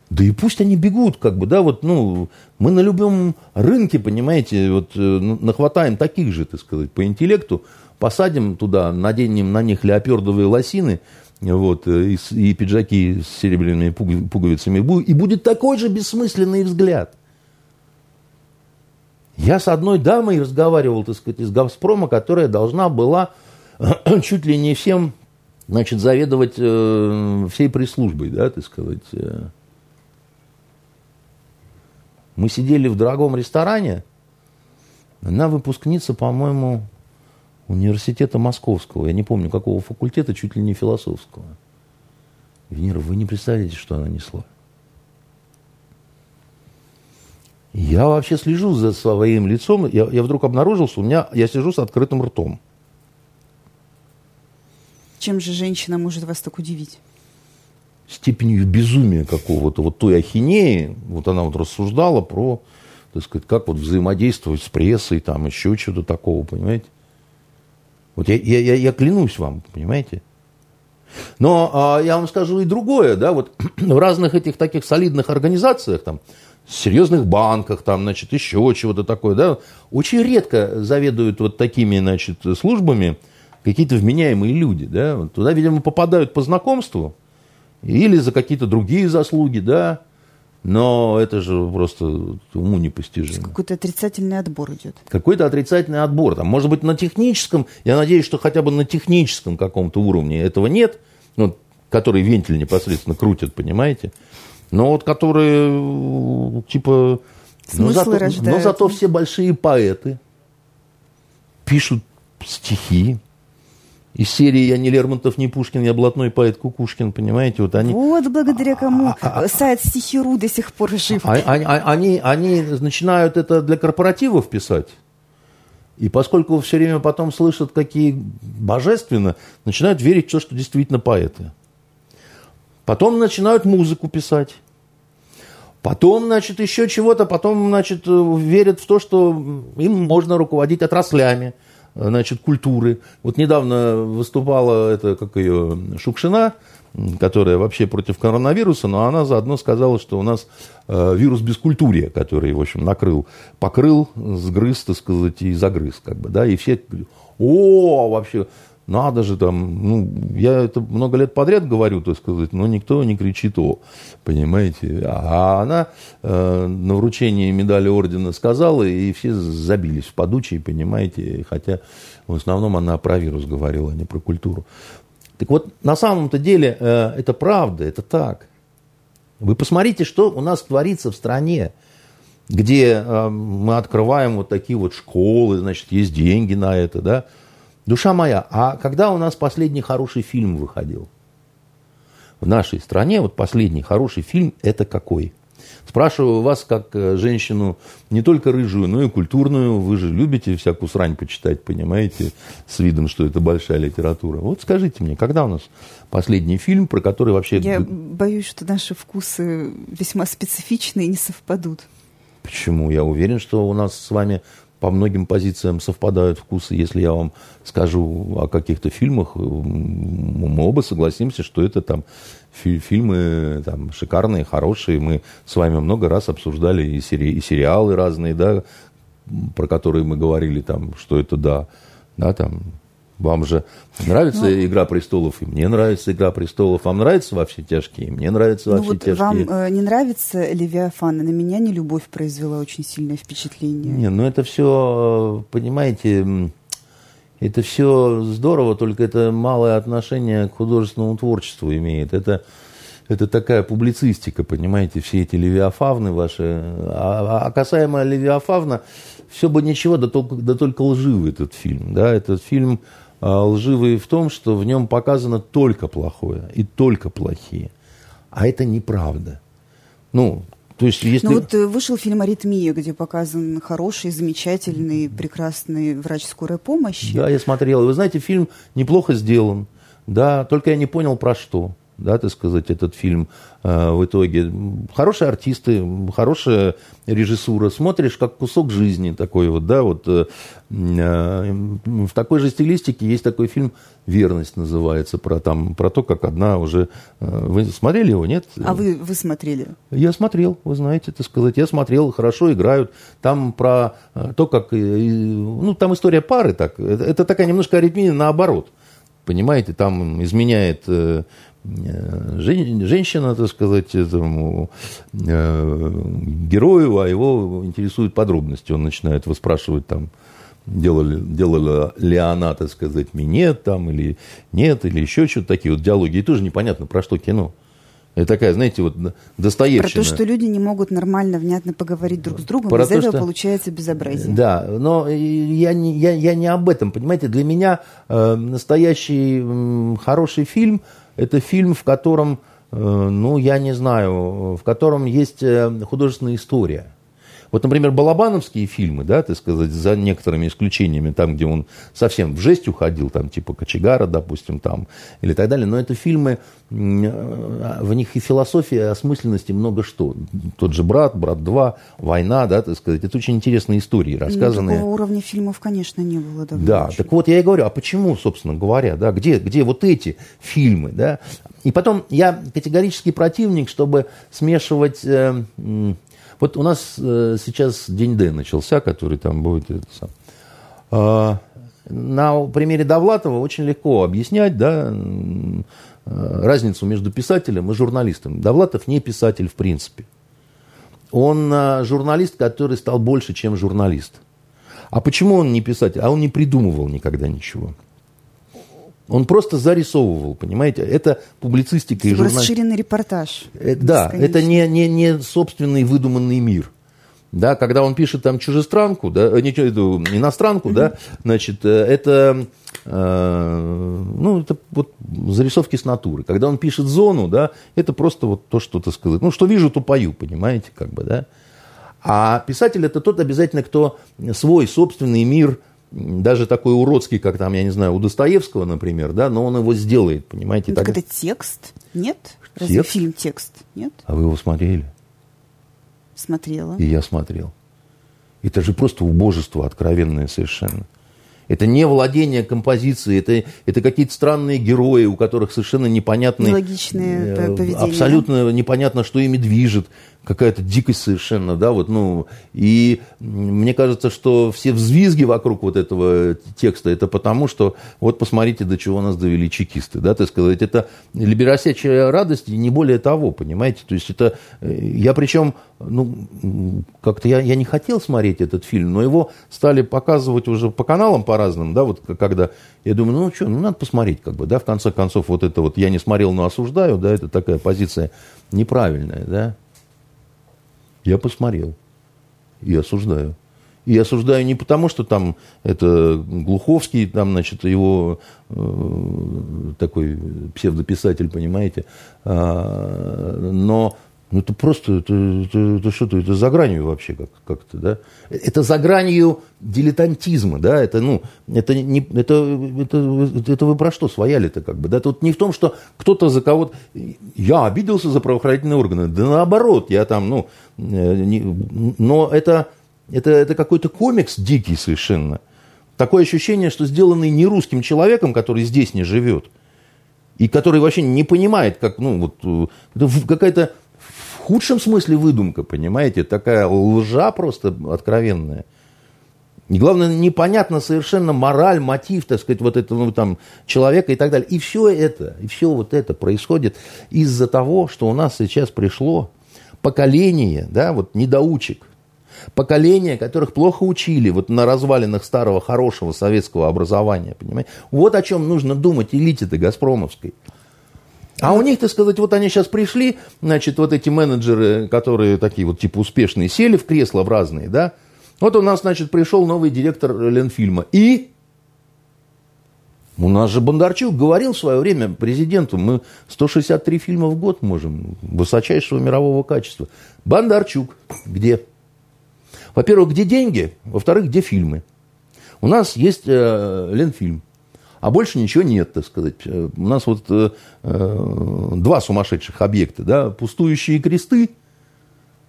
Да и пусть они бегут, как бы, да, вот, ну, мы на любом рынке, понимаете, вот, нахватаем таких же, так сказать, по интеллекту, посадим туда, наденем на них леопардовые лосины, вот, и пиджаки с серебряными пуговицами, и будет такой же бессмысленный взгляд. Я с одной дамой разговаривал, так сказать, из «Газпрома», которая должна была чуть ли не всем, значит, заведовать всей пресс-службой, да, так сказать. Мы сидели в дорогом ресторане. Она выпускница, по-моему, университета Московского. Я не помню, какого факультета, чуть ли не философского. Венера, вы не представляете, что она несла. Я вообще слежу за своим лицом. Я вдруг обнаружил, что я сижу с открытым ртом. Чем же женщина может вас так удивить? Степенью безумия какого-то, вот той ахинеи, вот она вот рассуждала про, так сказать, как вот взаимодействовать с прессой, там еще что-то такого, понимаете? Вот я клянусь вам, понимаете? Но я вам скажу и другое, да, вот в разных этих таких солидных организациях, там, серьезных банках, там, значит, еще чего-то такое, да, очень редко заведуют вот такими, значит, службами какие-то вменяемые люди, да, вот туда, видимо, попадают по знакомству, или за какие-то другие заслуги, да. Но это же просто уму непостижимо. Какой-то отрицательный отбор идет. Какой-то отрицательный отбор. Там, может быть, на техническом, я надеюсь, что хотя бы на техническом каком-то уровне этого нет, ну, который вентиль непосредственно крутит, понимаете. Но вот которые, типа... Но зато все большие поэты пишут стихи. Из серии «Я не Лермонтов, не Пушкин, я блатной поэт Кукушкин», понимаете? Вот, они... вот благодаря кому сайт «Стихи.ру» до сих пор жив. Они начинают это для корпоративов писать. И поскольку все время потом слышат, какие божественно, начинают верить в то, что действительно поэты. Потом начинают музыку писать. Потом, значит, еще чего-то. Потом, значит, верят в то, что им можно руководить отраслями. Значит, культуры. Вот недавно выступала Шукшина, которая вообще против коронавируса, но она заодно сказала, что у нас вирус бескультурия, который, в общем, покрыл, сгрыз, так сказать, и загрыз, как бы, да, и все, вообще, надо же там, ну, я это много лет подряд говорю, так сказать, но никто не кричит «о», понимаете, а она на вручении медали ордена сказала, и все забились в подучие, понимаете, хотя в основном она про вирус говорила, а не про культуру. Так вот, на самом-то деле это правда, это так. Вы посмотрите, что у нас творится в стране, где мы открываем вот такие вот школы, значит, есть деньги на это, да. Душа моя, а когда у нас последний хороший фильм выходил? В нашей стране вот последний хороший фильм – это какой? Спрашиваю вас, как женщину, не только рыжую, но и культурную. Вы же любите всякую срань почитать, понимаете, с видом, что это большая литература. Вот скажите мне, когда у нас последний фильм, про который вообще… Я боюсь, что наши вкусы весьма специфичны и не совпадут. Почему? Я уверен, что у нас с вами… По многим позициям совпадают вкусы. Если я вам скажу о каких-то фильмах, мы оба согласимся, что это там фильмы там, шикарные, хорошие. Мы с вами много раз обсуждали и сериалы разные, да, про которые мы говорили, там, что это да там. Вам же нравится «Игра престолов», и мне нравится «Игра престолов». Вам нравится «Во все тяжкие», мне нравится «Во все тяжкие». Вам не нравится «Левиафан», и на меня «Нелюбовь» произвела очень сильное впечатление. Это все, понимаете, это все здорово, только это малое отношение к художественному творчеству имеет. Это такая публицистика, понимаете, все эти левиафавны ваши. А касаемо «Левиафавна», все бы ничего, да только лживый этот фильм. Да? Этот фильм... лживые в том, что в нем показано только плохое и только плохие. А это неправда. То есть, если... Ну вот вышел фильм «Аритмия», где показан хороший, замечательный, прекрасный врач скорой помощи. Да, я смотрел. Вы знаете, фильм неплохо сделан. Да, только я не понял, про что, да, так сказать, этот фильм в итоге. Хорошие артисты, хорошая режиссура. Смотришь, как кусок жизни такой вот, да, вот. В такой же стилистике есть такой фильм «Верность» называется, про то, как одна уже... Вы смотрели его, нет? А вы смотрели? Я смотрел, вы знаете, так сказать. Я смотрел, хорошо играют. Там про то, как... Ну, там история пары так. Это такая немножко аритмия наоборот. Понимаете, там изменяет... Женщина, так сказать, этому герою, а его интересуют подробности. Он начинает выспрашивать, там, делала ли она, так сказать, минет там, или нет, или еще что-то. Такие вот диалоги. И тоже непонятно, про что кино. Это такая, знаете, вот достоевщина. Про то, что люди не могут нормально, внятно поговорить друг с другом, из этого что... получается безобразие. Да, но я не об этом, понимаете. Для меня настоящий хороший фильм... Это фильм, в котором, ну, я не знаю, в котором есть художественная история. Вот, например, балабановские фильмы, да, так сказать, за некоторыми исключениями, там, где он совсем в жесть уходил, там, типа «Кочегара», допустим, там, или так далее, но это фильмы, в них и философия, и осмысленности много что. Тот же «Брат», «Брат 2», «Война», да, так сказать, это очень интересные истории, рассказанные. Такого уровня фильмов, конечно, не было. Да, ничего. Так вот, я и говорю, а почему, собственно говоря, да, где вот эти фильмы, да? И потом, я категорический противник, чтобы смешивать... Вот у нас сейчас День Д начался, который там будет... На примере Довлатова очень легко объяснять, да, разницу между писателем и журналистом. Довлатов не писатель в принципе. Он журналист, который стал больше, чем журналист. А почему он не писатель? А он не придумывал никогда ничего. Он просто зарисовывал, понимаете? Это публицистика и журналистика. Расширенный репортаж. Да, это не собственный выдуманный мир. Да, когда он пишет там чужестранку, да, иностранку, да, значит, это, ну, это вот зарисовки с натуры. Когда он пишет «Зону», да, это просто вот то, что, так сказать, ну, что вижу, то пою, понимаете, как бы, да. А писатель – это тот обязательно, кто свой собственный мир, даже такой уродский, как там, я не знаю, у Достоевского, например, да, но он его сделает, понимаете. Ну, так это текст, нет? Разве текст? Фильм «Текст», нет? А вы его смотрели? Смотрела. И я смотрел. Это же просто убожество откровенное совершенно. Это не владение композицией, это какие-то странные герои, у которых совершенно непонятные... Нелогичное поведение. Абсолютно непонятно, что ими движет. Какая-то дикость совершенно, да, вот, ну... И мне кажется, что все взвизги вокруг вот этого текста, это потому, что вот посмотрите, до чего нас довели чекисты, да, так сказать. Это либеросячая радость и не более того, понимаете? То есть это... Я причем, ну, как-то я не хотел смотреть этот фильм, но его стали показывать уже по каналам, по разным, да, вот когда... Я думаю, ну что, ну надо посмотреть, как бы, да, в конце концов, вот это вот «я не смотрел, но осуждаю», да, это такая позиция неправильная, да. Я посмотрел и осуждаю. И осуждаю не потому, что там это Глуховский, там, значит, его такой псевдописатель, понимаете, но ну, это просто, это что-то, это за гранью вообще как-то, да? Это за гранью дилетантизма, да? Это, ну, это, не, это вы про что свояли-то, как бы, да? Тут не в том, что кто-то за кого-то... Я обиделся за правоохранительные органы, да наоборот, я там, ну... Не... Но это какой-то комикс дикий совершенно. Такое ощущение, что сделанный не русским человеком, который здесь не живет, и который вообще не понимает, как, ну, вот... Какая-то... В худшем смысле выдумка, понимаете? Такая лжа просто откровенная. И главное, непонятно совершенно мораль, мотив, так сказать, вот этого, ну, там, человека и так далее. И все вот это происходит из-за того, что у нас сейчас пришло поколение, да, вот недоучек. Поколение, которых плохо учили вот на развалинах старого хорошего советского образования, понимаете? Вот о чем нужно думать элите-то газпромовской. А у них, так сказать, вот они сейчас пришли, значит, вот эти менеджеры, которые такие вот типа успешные, сели в кресла в разные, да. Вот у нас, значит, пришел новый директор Ленфильма. И У нас же Бондарчук говорил в свое время президенту, мы 163 фильма в год можем, высочайшего мирового качества. Бондарчук где? Во-первых, где деньги? Во-вторых, где фильмы? У нас есть Ленфильм, а больше ничего нет, так сказать. У нас вот два сумасшедших объекта, да? Пустующие кресты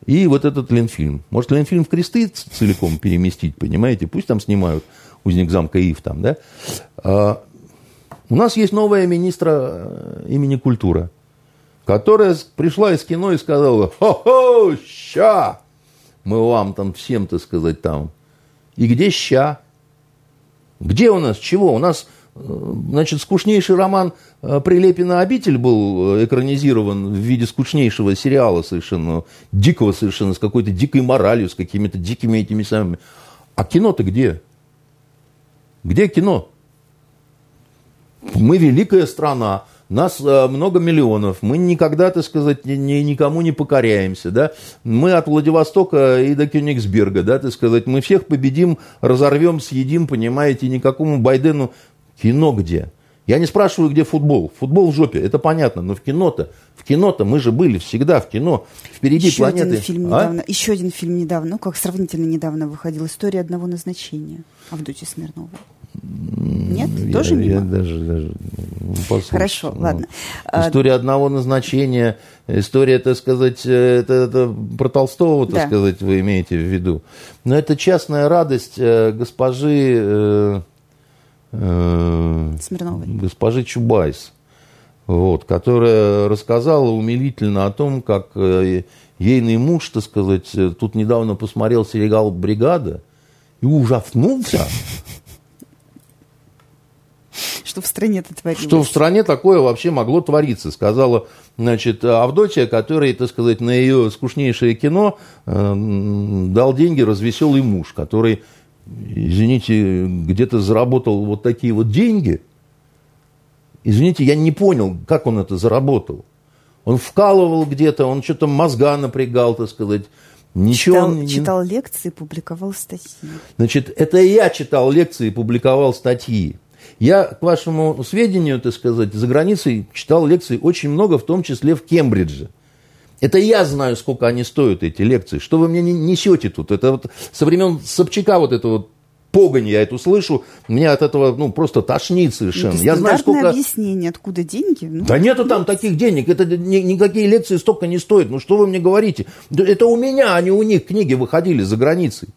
и вот этот Ленфильм. Может, Ленфильм в кресты целиком переместить, понимаете? Пусть там снимают «Узник замка Ив», там, да? У нас есть новая министра имени культура, которая пришла из кино и сказала: «Хо-хо, ща! Мы вам там всем, так сказать, там». И где ща? Где у нас чего? У нас, значит, скучнейший роман Прилепина «Обитель» был экранизирован в виде скучнейшего сериала совершенно, дикого совершенно, с какой-то дикой моралью, с какими-то дикими этими самыми. А кино-то где? Где кино? Мы великая страна, нас много миллионов, мы никогда, так сказать, никому не покоряемся, да? Мы от Владивостока и до Кёнигсберга, да, так сказать, мы всех победим, разорвем, съедим, понимаете, никакому Байдену. Кино где? Я не спрашиваю, где футбол. Футбол в жопе, это понятно, но в кино-то мы же были всегда в кино. Впереди еще планеты. Еще один фильм недавно, ну как сравнительно недавно выходил, «История одного назначения» Авдотьи Смирновой. Нет? Тоже мимо? Я даже послушаю. Хорошо, ладно. История одного назначения, история, так сказать, это про Толстого, так сказать, вы имеете в виду. Но это частная радость госпожи Смирновой. Госпожи Чубайс, вот, которая рассказала умилительно о том, как ейный муж, так сказать, тут недавно посмотрел сериал «Бригада» и ужаснулся. Что в стране творилось. Что в стране такое вообще могло твориться, сказала, значит, Авдотья, которая, так сказать, на ее скучнейшее кино дал деньги развеселый муж, который, извините, где-то заработал вот такие вот деньги. Извините, я не понял, как он это заработал. Он вкалывал где-то, он что-то мозга напрягал, так сказать. Ничего читал лекции, публиковал статьи. Значит, это я читал лекции и публиковал статьи. Я, к вашему сведению, так сказать, за границей читал лекции очень много, в том числе в Кембридже. Это я знаю, сколько они стоят, эти лекции. Что вы мне несете тут? Это вот со времен Собчака вот это вот погонь, я это слышу. Меня от этого, ну, просто тошнит совершенно. Я знаю, сколько... объяснение, откуда деньги? Ну, да нету там таких денег. Это никакие лекции столько не стоят. Ну, что вы мне говорите? Это у меня, а не у них книги выходили за границей.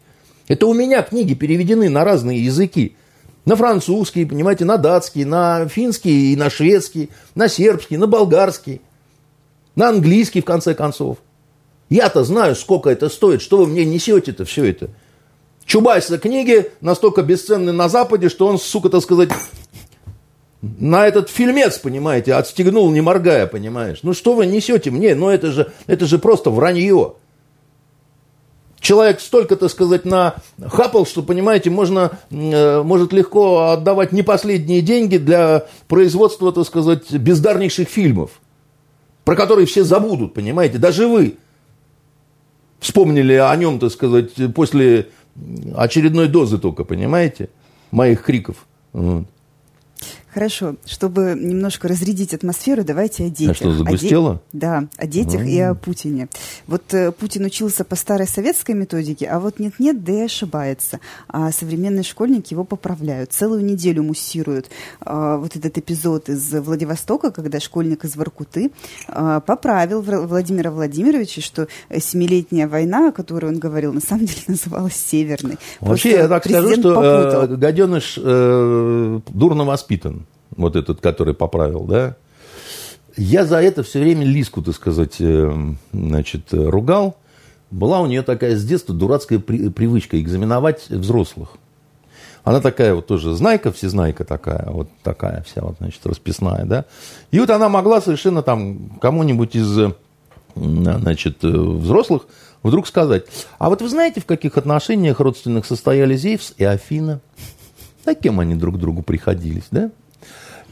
Это у меня книги переведены на разные языки. На французский, понимаете, на датский, на финский и на шведский, на сербский, на болгарский, на английский, в конце концов. Я-то знаю, сколько это стоит, что вы мне несете-то все это. Чубайса книги настолько бесценны на Западе, что он, сука, так сказать, на этот фильмец, понимаете, отстегнул, не моргая, понимаешь. Ну что вы несете мне? Ну это же просто вранье. Человек столько, так сказать, нахапал, что, понимаете, может легко отдавать не последние деньги для производства, так сказать, бездарнейших фильмов, про которые все забудут, понимаете. Даже вы вспомнили о нем, так сказать, после очередной дозы только, понимаете, моих криков. Хорошо, чтобы немножко разрядить атмосферу, давайте о детях. А что, загустело? Да, о детях и о Путине. Вот Путин учился по старой советской методике, а вот нет-нет, да и ошибается. А современные школьники его поправляют. Целую неделю муссируют вот этот эпизод из Владивостока, когда школьник из Воркуты поправил Владимира Владимировича, что семилетняя война, о которой он говорил, на самом деле называлась Северной. Вообще, я так скажу, что гаденыш дурно воспитан. Вот этот, который поправил, да. Я за это все время Лизку, так сказать, значит, ругал. Была у нее такая с детства дурацкая привычка экзаменовать взрослых. Она такая вот тоже знайка, всезнайка такая, вот такая вся, вот, значит, расписная, да. И вот она могла совершенно там кому-нибудь из, значит, взрослых вдруг сказать: а вот вы знаете, в каких отношениях родственных состояли Зевс и Афина? А кем они друг к другу приходились, да?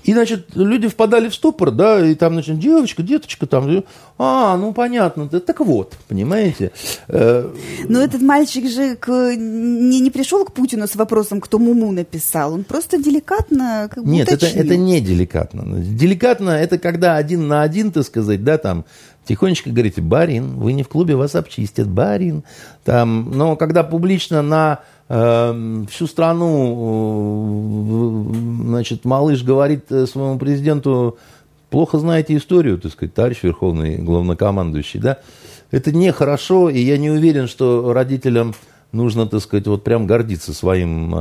И, значит, люди впадали в ступор, да, и там, значит, девочка, деточка, там, ну, понятно, так вот, понимаете. Но этот мальчик же не пришел к Путину с вопросом, кто Муму написал, он просто деликатно как бы уточнил. Нет, это не деликатно. Деликатно, это когда один на один, так сказать, да, там, тихонечко говорите, барин, вы не в клубе, вас обчистят, барин, там, но когда публично на... всю страну, значит, малыш говорит своему президенту, плохо знаете историю, так сказать, товарищ верховный главнокомандующий, да, это нехорошо, и я не уверен, что родителям нужно, так сказать, вот прям гордиться своим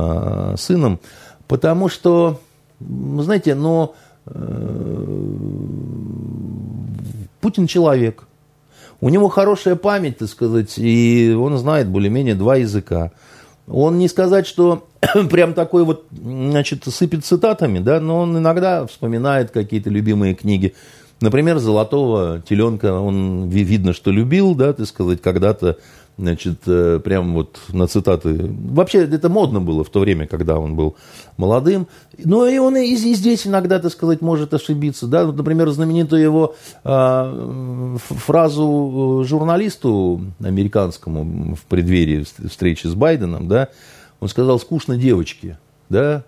сыном, потому что, знаете, но Путин человек, у него хорошая память, так сказать, и он знает более-менее два языка. Он не сказать, что прям такой вот, значит, сыпет цитатами, да, но он иногда вспоминает какие-то любимые книги. Например, «Золотого телёнка» он, видно, что любил, да, так сказать, когда-то, значит, прям вот на цитаты. Вообще, это модно было в то время, когда он был молодым. Но и он и здесь иногда, так сказать, может ошибиться, да. Вот, например, знаменитую его фразу журналисту американскому в преддверии встречи с Байденом, да. Он сказал: «Скучно девочке», да.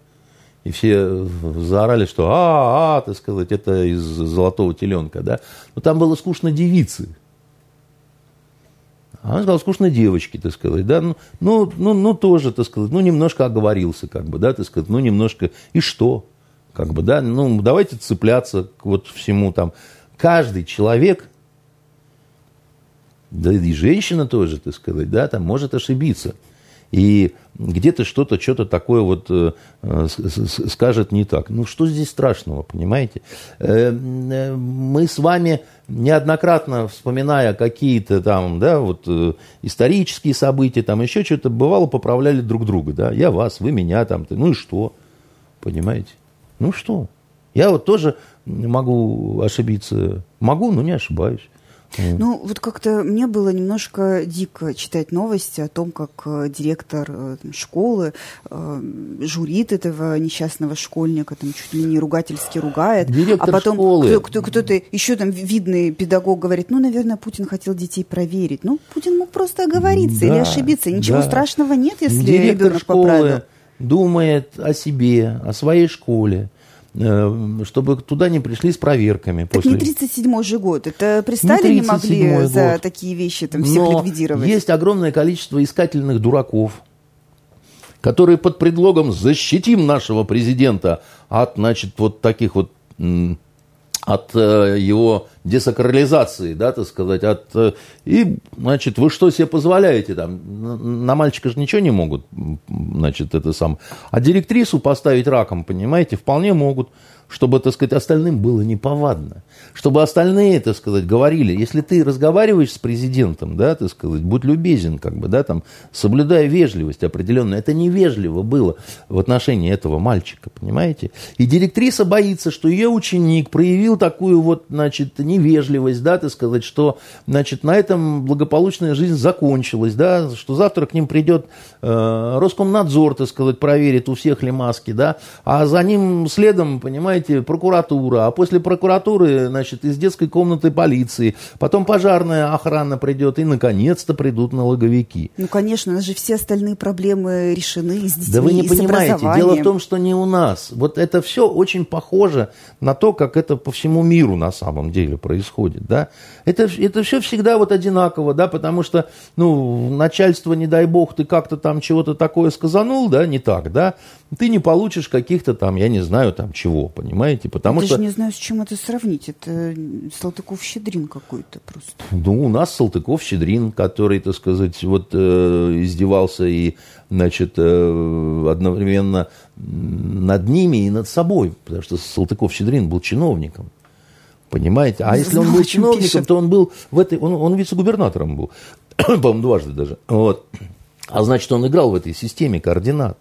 И все заорали, что так сказать, это из «Золотого телёнка», да. Но там было «скучно девице». А он сказал: «Скучно девочке», так сказать, да, ну, тоже, так сказать, ну, немножко оговорился, как бы, да, так сказать, ну, немножко, и что, как бы, да, ну, давайте цепляться к вот всему там. Каждый человек, да и женщина тоже, так сказать, да, там, может ошибиться, и где-то что-то такое вот скажет не так. Ну, что здесь страшного, понимаете? Мы с вами неоднократно, вспоминая какие-то там, да, вот исторические события, там еще что-то, бывало, поправляли друг друга, да, я вас, вы меня, там, ты, ну и что, понимаете? Ну что? Я вот тоже могу ошибиться, могу, но не ошибаюсь. Ну, вот как-то мне было немножко дико читать новости о том, как директор школы журит этого несчастного школьника, там чуть ли не ругательски ругает. Директор, а потом кто-то еще там видный педагог говорит: ну, наверное, Путин хотел детей проверить. Ну, Путин мог просто оговориться, да, или ошибиться. Ничего страшного нет, если директор ребенок школы поправил. Думает о себе, о своей школе, чтобы туда не пришли с проверками. Так после... не 37-й же год. Это при Сталине не могли год. За такие вещи там всех но ликвидировать. Есть огромное количество искательных дураков, которые под предлогом «защитим нашего президента» от, значит, вот таких вот, от его десакрализации, да, так сказать, от... И, значит, вы что себе позволяете там? На мальчика же ничего не могут, значит, это сам. А директрису поставить раком, понимаете, вполне могут, чтобы, так сказать, остальным было неповадно. Чтобы остальные, так сказать, говорили: если ты разговариваешь с президентом, да, так сказать, будь любезен, как бы, да, там, соблюдая вежливость определенную. Это невежливо было в отношении этого мальчика, понимаете? И директриса боится, что ее ученик проявил такую вот, значит, невежливость, да, так сказать, что, значит, на этом благополучная жизнь закончилась, да, что завтра к ним придет Роскомнадзор, так сказать, проверит, у всех ли маски, да, а за ним следом, понимаете, прокуратура, а после прокуратуры, значит, из детской комнаты полиции, потом пожарная охрана придет, и, наконец-то, придут налоговики. Ну, конечно, у нас же все остальные проблемы решены с детьми, да вы не понимаете, дело в том, что не у нас. Вот это все очень похоже на то, как это по всему миру, на самом деле, происходит, да, это все всегда вот одинаково, да, потому что, ну, начальство, не дай бог, ты как-то там чего-то такое сказанул, да, не так, да, ты не получишь каких-то там, я не знаю, там чего, понимаете, потому что... Я даже не знаю, с чем это сравнить, это Салтыков-Щедрин какой-то просто. Ну, у нас Салтыков-Щедрин, который, так сказать, вот издевался и, значит, одновременно над ними и над собой, потому что Салтыков-Щедрин был чиновником. Понимаете? А если он был чиновником, то он был в этой... Он вице-губернатором был, по-моему, дважды даже. Вот. А значит, он играл в этой системе координат.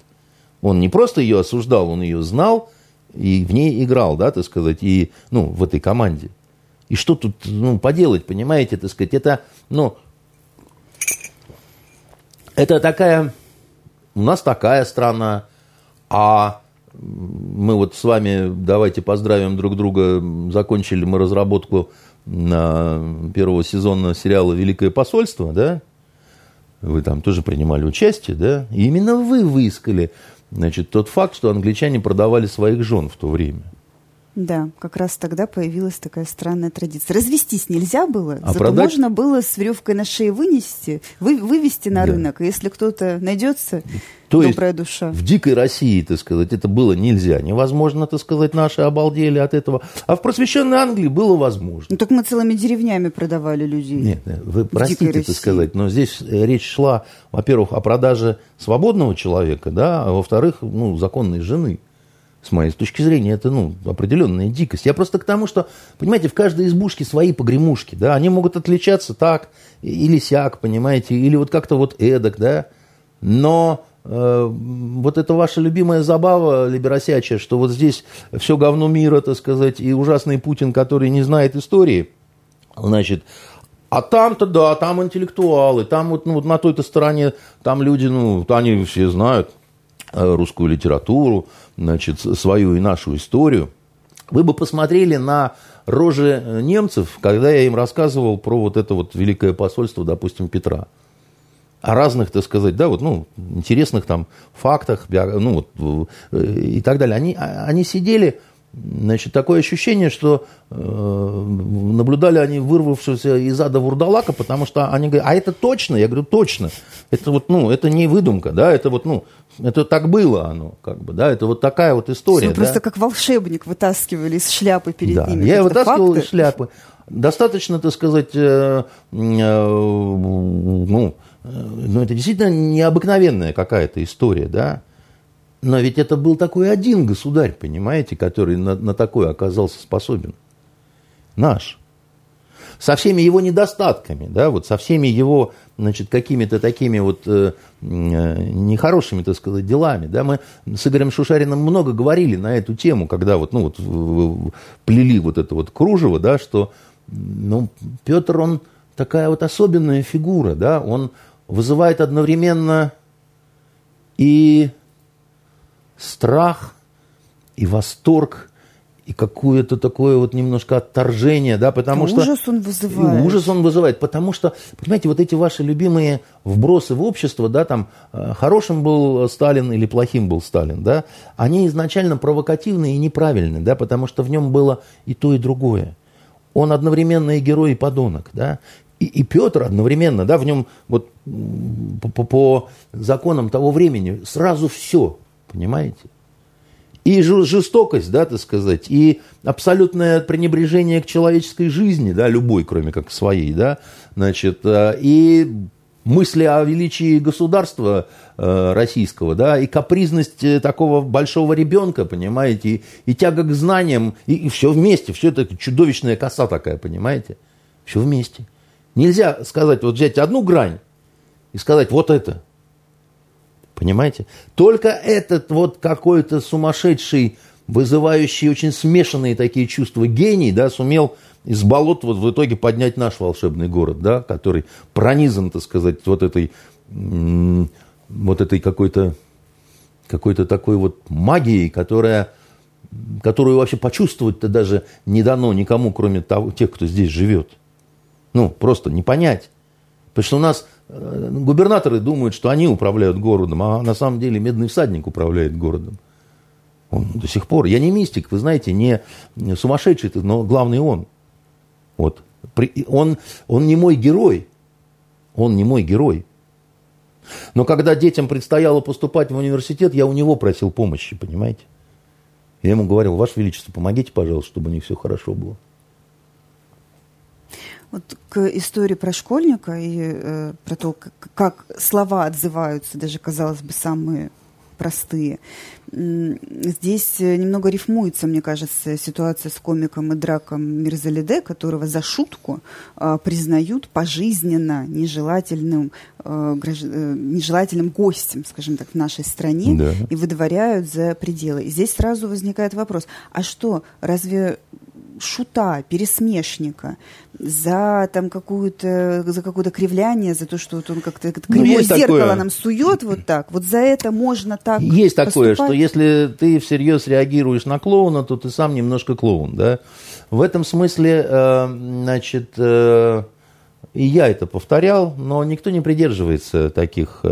Он не просто ее осуждал, он ее знал и в ней играл, да, так сказать, и, ну, в этой команде. И что тут, ну, поделать, понимаете, так сказать, это, ну... Это такая... У нас такая страна, а... мы вот с вами, давайте поздравим друг друга, закончили мы разработку первого сезона сериала «Великое посольство», да? Вы там тоже принимали участие, да? И именно вы выискали, значит, тот факт, что англичане продавали своих жен в то время. Да, как раз тогда появилась такая странная традиция. Развестись нельзя было, а зато продать можно было с веревкой на шее вывести на рынок. И если кто-то найдется, добрая душа. В дикой России, так сказать, это было нельзя. Невозможно, так сказать, наши обалдели от этого. А в просвещенной Англии было возможно. Ну, так мы целыми деревнями продавали людей. Нет, вы простите, так сказать, но здесь речь шла, во-первых, о продаже свободного человека, да, а во-вторых, ну, законной жены. С моей точки зрения, это, ну, определенная дикость. Я просто к тому, что, понимаете, в каждой избушке свои погремушки, да, они могут отличаться так или сяк, понимаете, или вот как-то вот эдак, да, но вот это ваша любимая забава либеросячая, что вот здесь все говно мира, так сказать, и ужасный Путин, который не знает истории, значит, а там-то, да, там интеллектуалы, там вот, ну, вот на той-то стороне, там люди, ну, они все знают русскую литературу, значит, свою и нашу историю. Вы бы посмотрели на рожи немцев, когда я им рассказывал про вот это вот великое посольство, допустим, Петра. О разных, так сказать, да, вот, ну, интересных там фактах, ну, вот, и так далее. Они сидели, значит, такое ощущение, что наблюдали они вырвавшегося из ада вурдалака, потому что они говорят, а это точно? Я говорю, точно. Это вот, ну, это не выдумка, да, это вот, ну, это так было оно, как бы, да, это вот такая вот история. Вы просто как волшебник вытаскивали из шляпы перед ними. Я вытаскивал из шляпы. Достаточно, так сказать, ну, это действительно необыкновенная какая-то история, да. Но ведь это был такой один государь, понимаете, который на такое оказался способен. Наш. Со всеми его недостатками, да, вот со всеми его, значит, какими-то такими вот нехорошими, так сказать, делами, да, мы с Игорем Шушариным много говорили на эту тему, когда вот, ну, вот плели вот это вот кружево, да, что, ну, Петр, он такая вот особенная фигура, да, он вызывает одновременно и страх, и восторг, и какое-то такое вот немножко отторжение, да, потому что... Ужас он вызывает. Ужас он вызывает, потому что, понимаете, вот эти ваши любимые вбросы в общество, да, там, хорошим был Сталин или плохим был Сталин, да, они изначально провокативны и неправильны, да, потому что в нем было и то, и другое. Он одновременно и герой, и подонок, да. И Петр одновременно, да, в нем вот по законам того времени сразу все, понимаете? И жестокость, да, так сказать, и абсолютное пренебрежение к человеческой жизни, да, любой, кроме как своей, да, значит, и мысли о величии государства российского, да, и капризность такого большого ребенка, понимаете, и тяга к знаниям, и все вместе, все это чудовищная коса такая, понимаете, все вместе. Нельзя сказать, вот взять одну грань и сказать, вот это. Понимаете? Только этот вот какой-то сумасшедший, вызывающий очень смешанные такие чувства гений, да, сумел из болот вот в итоге поднять наш волшебный город, да, который пронизан, так сказать, вот этой какой-то такой вот магией, которую вообще почувствовать-то даже не дано никому, кроме тех, кто здесь живет. Ну, просто не понять. Потому что у нас губернаторы думают, что они управляют городом, а на самом деле Медный всадник управляет городом. Он до сих пор. Я не мистик, вы знаете, не сумасшедший, но главный он. Вот. Он не мой герой. Он не мой герой. Но когда детям предстояло поступать в университет, я у него просил помощи, понимаете? Я ему говорил, Ваше Величество, помогите, пожалуйста, чтобы у них все хорошо было. Вот к истории про школьника и про то, как слова отзываются, даже, казалось бы, самые простые. Здесь немного рифмуется, мне кажется, ситуация с комиком и драком Мирзалиде, которого за шутку признают пожизненно нежелательным гостем, скажем так, в нашей стране, да, и выдворяют за пределы. И здесь сразу возникает вопрос, а что, разве шута, пересмешника, за там какую-то, за какое-то кривляние, за то, что вот он как-то кривое зеркало такое нам сует вот так. Вот за это можно так есть поступать. Такое, что если ты всерьез реагируешь на клоуна, то ты сам немножко клоун, да? В этом смысле, значит, и я это повторял, но никто не придерживается таких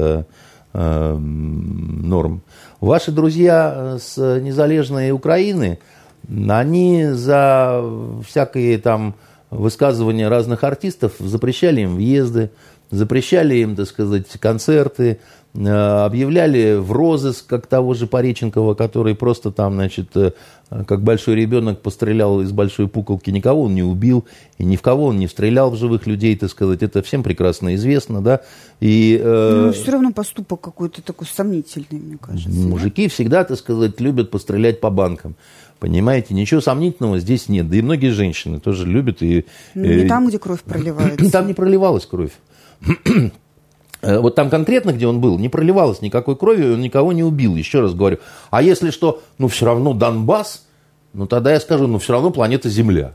норм. Ваши друзья с незалежной Украины, они за всякие там высказывания разных артистов запрещали им въезды, запрещали им, так сказать, концерты, объявляли в розыск, как того же Пореченкова, который просто там, значит, как большой ребенок пострелял из большой пуколки, никого он не убил, и ни в кого он не стрелял в живых людей, так сказать, это всем прекрасно известно, да, и... Ну, все равно поступок какой-то такой сомнительный, мне кажется. Мужики всегда, так сказать, любят пострелять по банкам. Понимаете, ничего сомнительного здесь нет. Да и многие женщины тоже любят. И, не там, где кровь проливается. Там не проливалась кровь. Вот там конкретно, где он был, не проливалось никакой крови, он никого не убил, еще раз говорю. А если что, ну, все равно Донбасс, ну, тогда я скажу, ну, все равно планета Земля.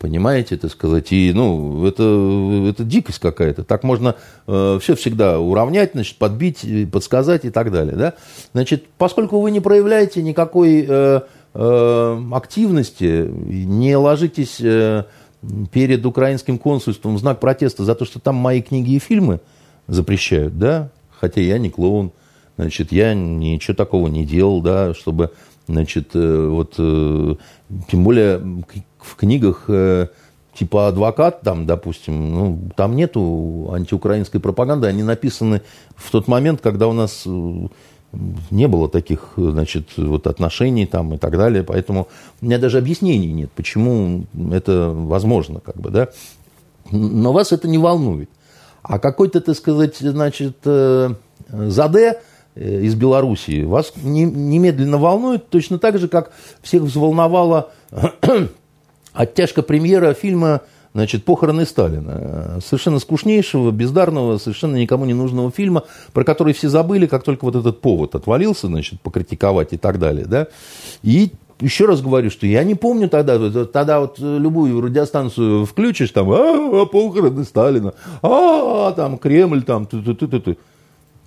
Понимаете, так сказать, и, ну, это дикость какая-то. Так можно все всегда уравнять, значит, подбить, подсказать и так далее, да? Значит, поскольку вы не проявляете никакой активности, не ложитесь перед украинским консульством в знак протеста за то, что там мои книги и фильмы запрещают, да, хотя я не клоун, значит, я ничего такого не делал, да, чтобы, значит, вот, тем более в книгах типа «Адвокат», там, допустим, ну, там нету антиукраинской пропаганды, они написаны в тот момент, когда у нас не было таких, значит, вот отношений там и так далее, поэтому у меня даже объяснений нет, почему это возможно, как бы, да, но вас это не волнует. А какой-то, так сказать, значит, заде из Белоруссии вас немедленно волнует, точно так же, как всех взволновала оттяжка премьера фильма, значит, «Похороны Сталина». Совершенно скучнейшего, бездарного, совершенно никому не нужного фильма, про который все забыли, как только вот этот повод отвалился, значит, покритиковать и так далее, да, и... Еще раз говорю, что я не помню тогда вот любую радиостанцию включишь, там, похороны Сталина, там, Кремль, там, ты.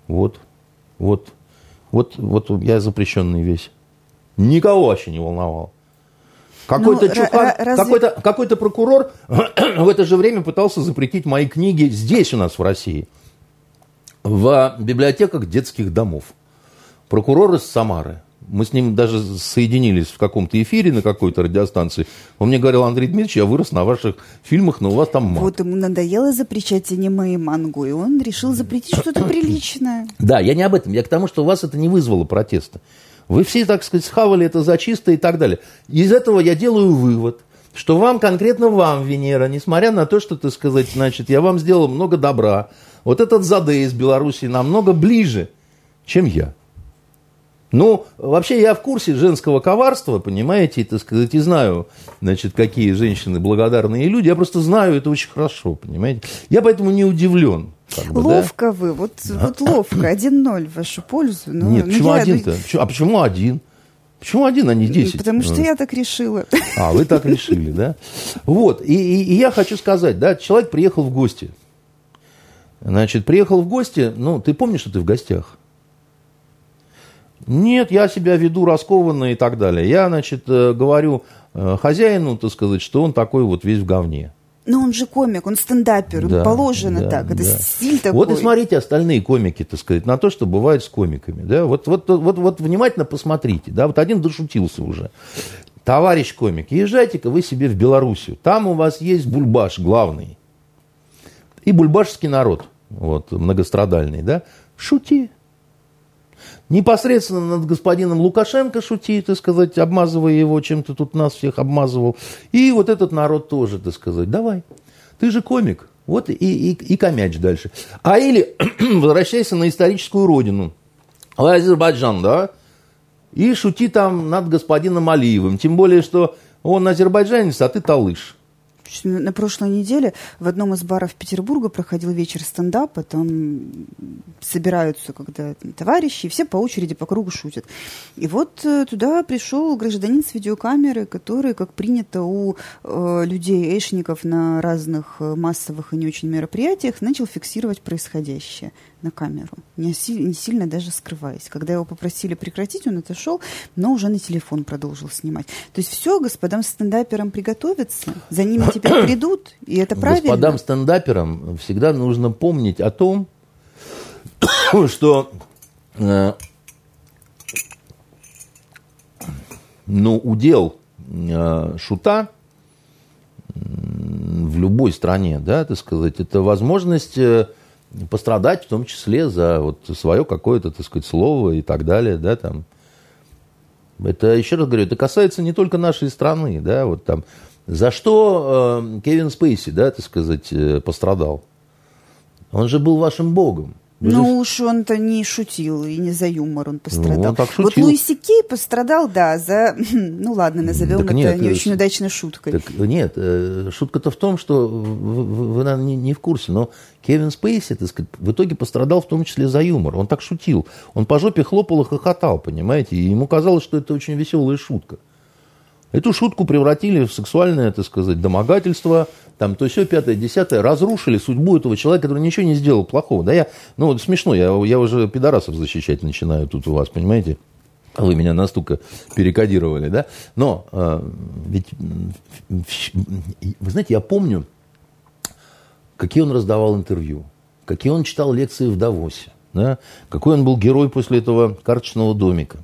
Вот, я запрещенный весь. Никого вообще не волновал. Какой-то чухан, какой-то прокурор в это же время пытался запретить мои книги здесь у нас, в России, в библиотеках детских домов. Прокурор из Самары. Мы с ним даже соединились в каком-то эфире на какой-то радиостанции. Он мне говорил: Андрей Дмитриевич, я вырос на ваших фильмах, но у вас там мат. Вот ему надоело запрещать аниме и мангу, и он решил запретить что-то приличное. Да, я не об этом. Я к тому, что у вас это не вызвало протеста. Вы все, так сказать, схавали это за чисто и так далее. Из этого я делаю вывод, что вам, конкретно вам, Венера, несмотря на то, что, так сказать, значит, я вам сделал много добра, вот этот заде из Белоруссии намного ближе, чем я. Ну, вообще, я в курсе женского коварства, понимаете, так сказать, и знаю, значит, какие женщины благодарные люди. Я просто знаю это очень хорошо, понимаете. Я поэтому не удивлен. Как бы, ловко, да? Вы, вот ловко, 1-0 в вашу пользу. Но, нет, почему я... один-то? А почему один? Почему один, а не 10? Потому что я так решила. А, вы так решили, да? Вот, и я хочу сказать, да, человек приехал в гости. Значит, приехал в гости, ну, ты помнишь, что ты в гостях? Нет, я себя веду раскованно и так далее. Я, значит, говорю хозяину, так сказать, что он такой вот весь в говне. Но он же комик, он стендапер, да, положено, да, так, да. Это стиль такой. Вот и смотрите остальные комики, так сказать, на то, что бывает с комиками. Да? Вот внимательно посмотрите, да, вот один дошутился уже. Товарищ комик, езжайте-ка вы себе в Белоруссию, там у вас есть бульбаш главный и бульбашский народ, вот, многострадальный, да, шути. Непосредственно над господином Лукашенко шути, так сказать, обмазывая его, чем-то тут нас всех обмазывал. И вот этот народ тоже, так сказать, давай, ты же комик, вот и комяч дальше. А или возвращайся на историческую родину, в Азербайджан, да, и шути там над господином Алиевым. Тем более, что он азербайджанец, а ты талыш. На прошлой неделе в одном из баров Петербурга проходил вечер стендапа, там собираются, когда там, товарищи, и все по очереди по кругу шутят. И вот туда пришел гражданин с видеокамерой, который, как принято у людей, эшников на разных массовых и не очень мероприятиях, начал фиксировать происходящее на камеру, не сильно даже скрываясь. Когда его попросили прекратить, он отошел, но уже на телефон продолжил снимать. То есть все, господам стендаперам приготовиться, за ними теперь придут, и это правильно. Господам стендаперам всегда нужно помнить о том, что удел шута в любой стране, да, так сказать, это возможность пострадать в том числе за вот свое какое-то, так сказать, слово и так далее, да, там. Это, еще раз говорю, это касается не только нашей страны, да, вот там. За что Кевин Спейси, да, так сказать, пострадал? Он же был вашим богом. Ну уж он-то не шутил, и не за юмор он пострадал. Ну, он так шутил. Вот Луиси Кей пострадал, да, за... Ну ладно, назовем так это нет, не очень удачной шуткой. Так, нет, шутка-то в том, что вы наверное, не в курсе, но Кевин Спейси, так сказать, в итоге пострадал в том числе за юмор. Он так шутил. Он по жопе хлопал и хохотал, понимаете? И ему казалось, что это очень веселая шутка. Эту шутку превратили в сексуальное, так сказать, домогательство, там, то все, пятое, десятое, разрушили судьбу этого человека, который ничего не сделал плохого. Да я, вот смешно, я уже пидорасов защищать начинаю тут у вас, понимаете? Вы меня настолько перекодировали, да? Но ведь, вы знаете, я помню, какие он раздавал интервью, какие он читал лекции в Давосе, да? Какой он был герой после этого карточного домика,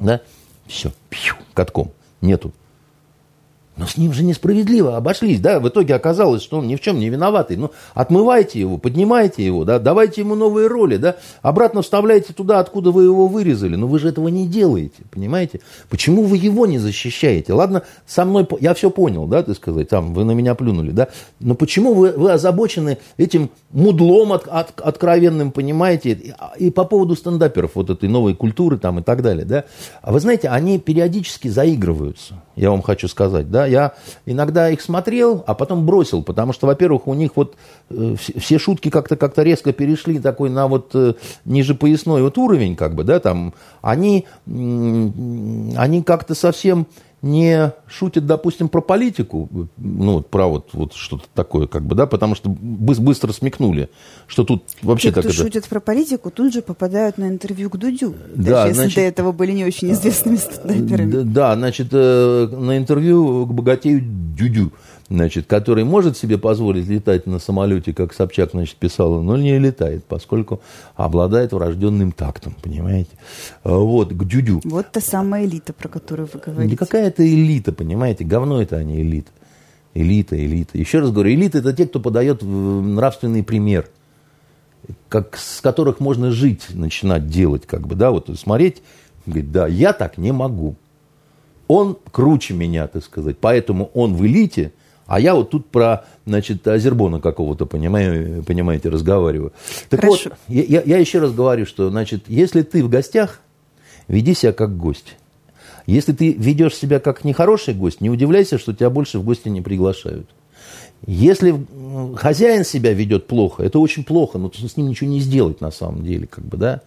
да? Все, пью, катком. Нету. Но с ним же несправедливо обошлись, да, в итоге оказалось, что он ни в чем не виноватый. Ну, отмывайте его, поднимайте его, да, давайте ему новые роли, да, обратно вставляйте туда, откуда вы его вырезали, но вы же этого не делаете, понимаете? Почему вы его не защищаете? Ладно, со мной, я все понял, да, ты сказать, там, вы на меня плюнули, да, но почему вы озабочены этим мудлом откровенным, понимаете, и по поводу стендаперов, вот этой новой культуры там и так далее, да. А вы знаете, они периодически заигрываются, я вам хочу сказать, да. Я иногда их смотрел, а потом бросил, потому что, во-первых, у них вот все шутки как-то резко перешли такой на вот ниже поясной вот уровень, как бы, да, там, они как-то совсем не шутят, допустим, про политику, ну, про вот что-то такое, как бы, да, потому что быстро смекнули, что тут вообще... Те, кто шутят про политику, тут же попадают на интервью к Дудю, даже если до этого были не очень известными стендаперами. Да, значит, на интервью к богатею Дюдю, значит, который может себе позволить летать на самолете, как Собчак, значит, писала, но не летает, поскольку обладает врожденным тактом, понимаете? Вот, к Дюдю. Вот та самая элита, про которую вы говорите. Да какая это элита, понимаете? Говно это, а не элита. Элита. Еще раз говорю, элита – это те, кто подает нравственный пример, с которых можно жить, начинать делать, как бы, да, вот смотреть, говорит, да, я так не могу. Он круче меня, так сказать, поэтому он в элите, а я вот тут про, значит, Азербона какого-то, понимаете, разговариваю. Так хорошо. Вот, я еще раз говорю, что, значит, если ты в гостях, веди себя как гость. Если ты ведешь себя как нехороший гость, не удивляйся, что тебя больше в гости не приглашают. Если хозяин себя ведет плохо, это очень плохо, но с ним ничего не сделать на самом деле, как бы, да.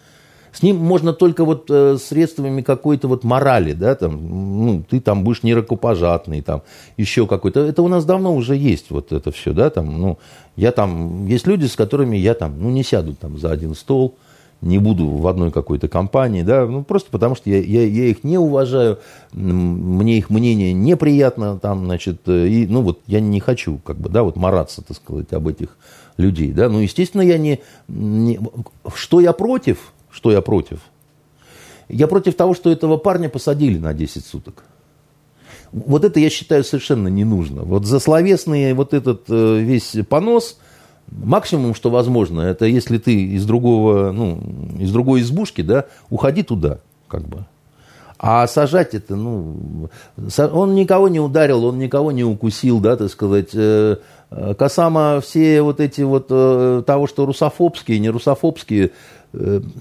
С ним можно только вот средствами какой-то вот морали, да, там, ну, ты там будешь нерукопожатный, там, еще какой-то. Это у нас давно уже есть вот это все, да, там, ну, я там, есть люди, с которыми я там, ну, не сяду там за один стол, не буду в одной какой-то компании, да, ну, просто потому что я их не уважаю, мне их мнение неприятно, там, значит, и, ну, вот я не хочу, как бы, да, вот мараться, так сказать, об этих людей, да, ну, естественно, я не что я против? Что я против? Я против того, что этого парня посадили на 10 суток. Вот это, я считаю, совершенно не нужно. Вот за словесный вот этот весь понос, максимум, что возможно, это если ты из другой избушки, да, уходи туда, как бы. А сажать это, ну, он никого не ударил, он никого не укусил, да, так сказать, Касамо все вот эти вот того, что русофобские, не русофобские,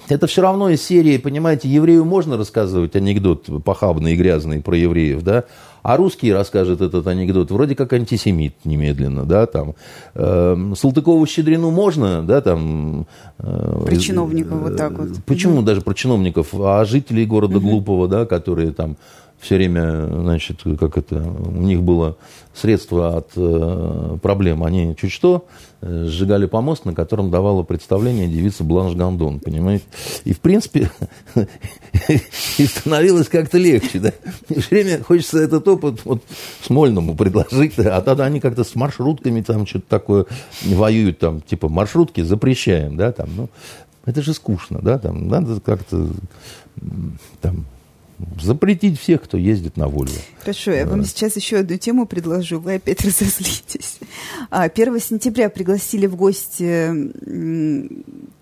это все равно из серии, понимаете, еврею можно рассказывать анекдот похабный и грязный про евреев, да, а русский расскажет этот анекдот вроде как антисемит немедленно, да, там. Салтыкову-Щедрину можно, да, там. Про чиновников вот так вот. Почему даже про чиновников, а жителей города Глупого, да, которые там все время, значит, как это, у них было средство от проблем. Они чуть что сжигали помост, на котором давала представление девица Бланш Гондон, понимаете? И, в принципе, и становилось как-то легче, да? И все время хочется этот опыт вот Смольному предложить, а тогда они как-то с маршрутками там что-то такое воюют, там, типа, маршрутки запрещаем, да, там, ну, это же скучно, да, там, надо как-то, там, запретить всех, кто ездит на Вольво. Хорошо, я вам сейчас еще одну тему предложу, вы опять разозлитесь. 1 сентября пригласили в гости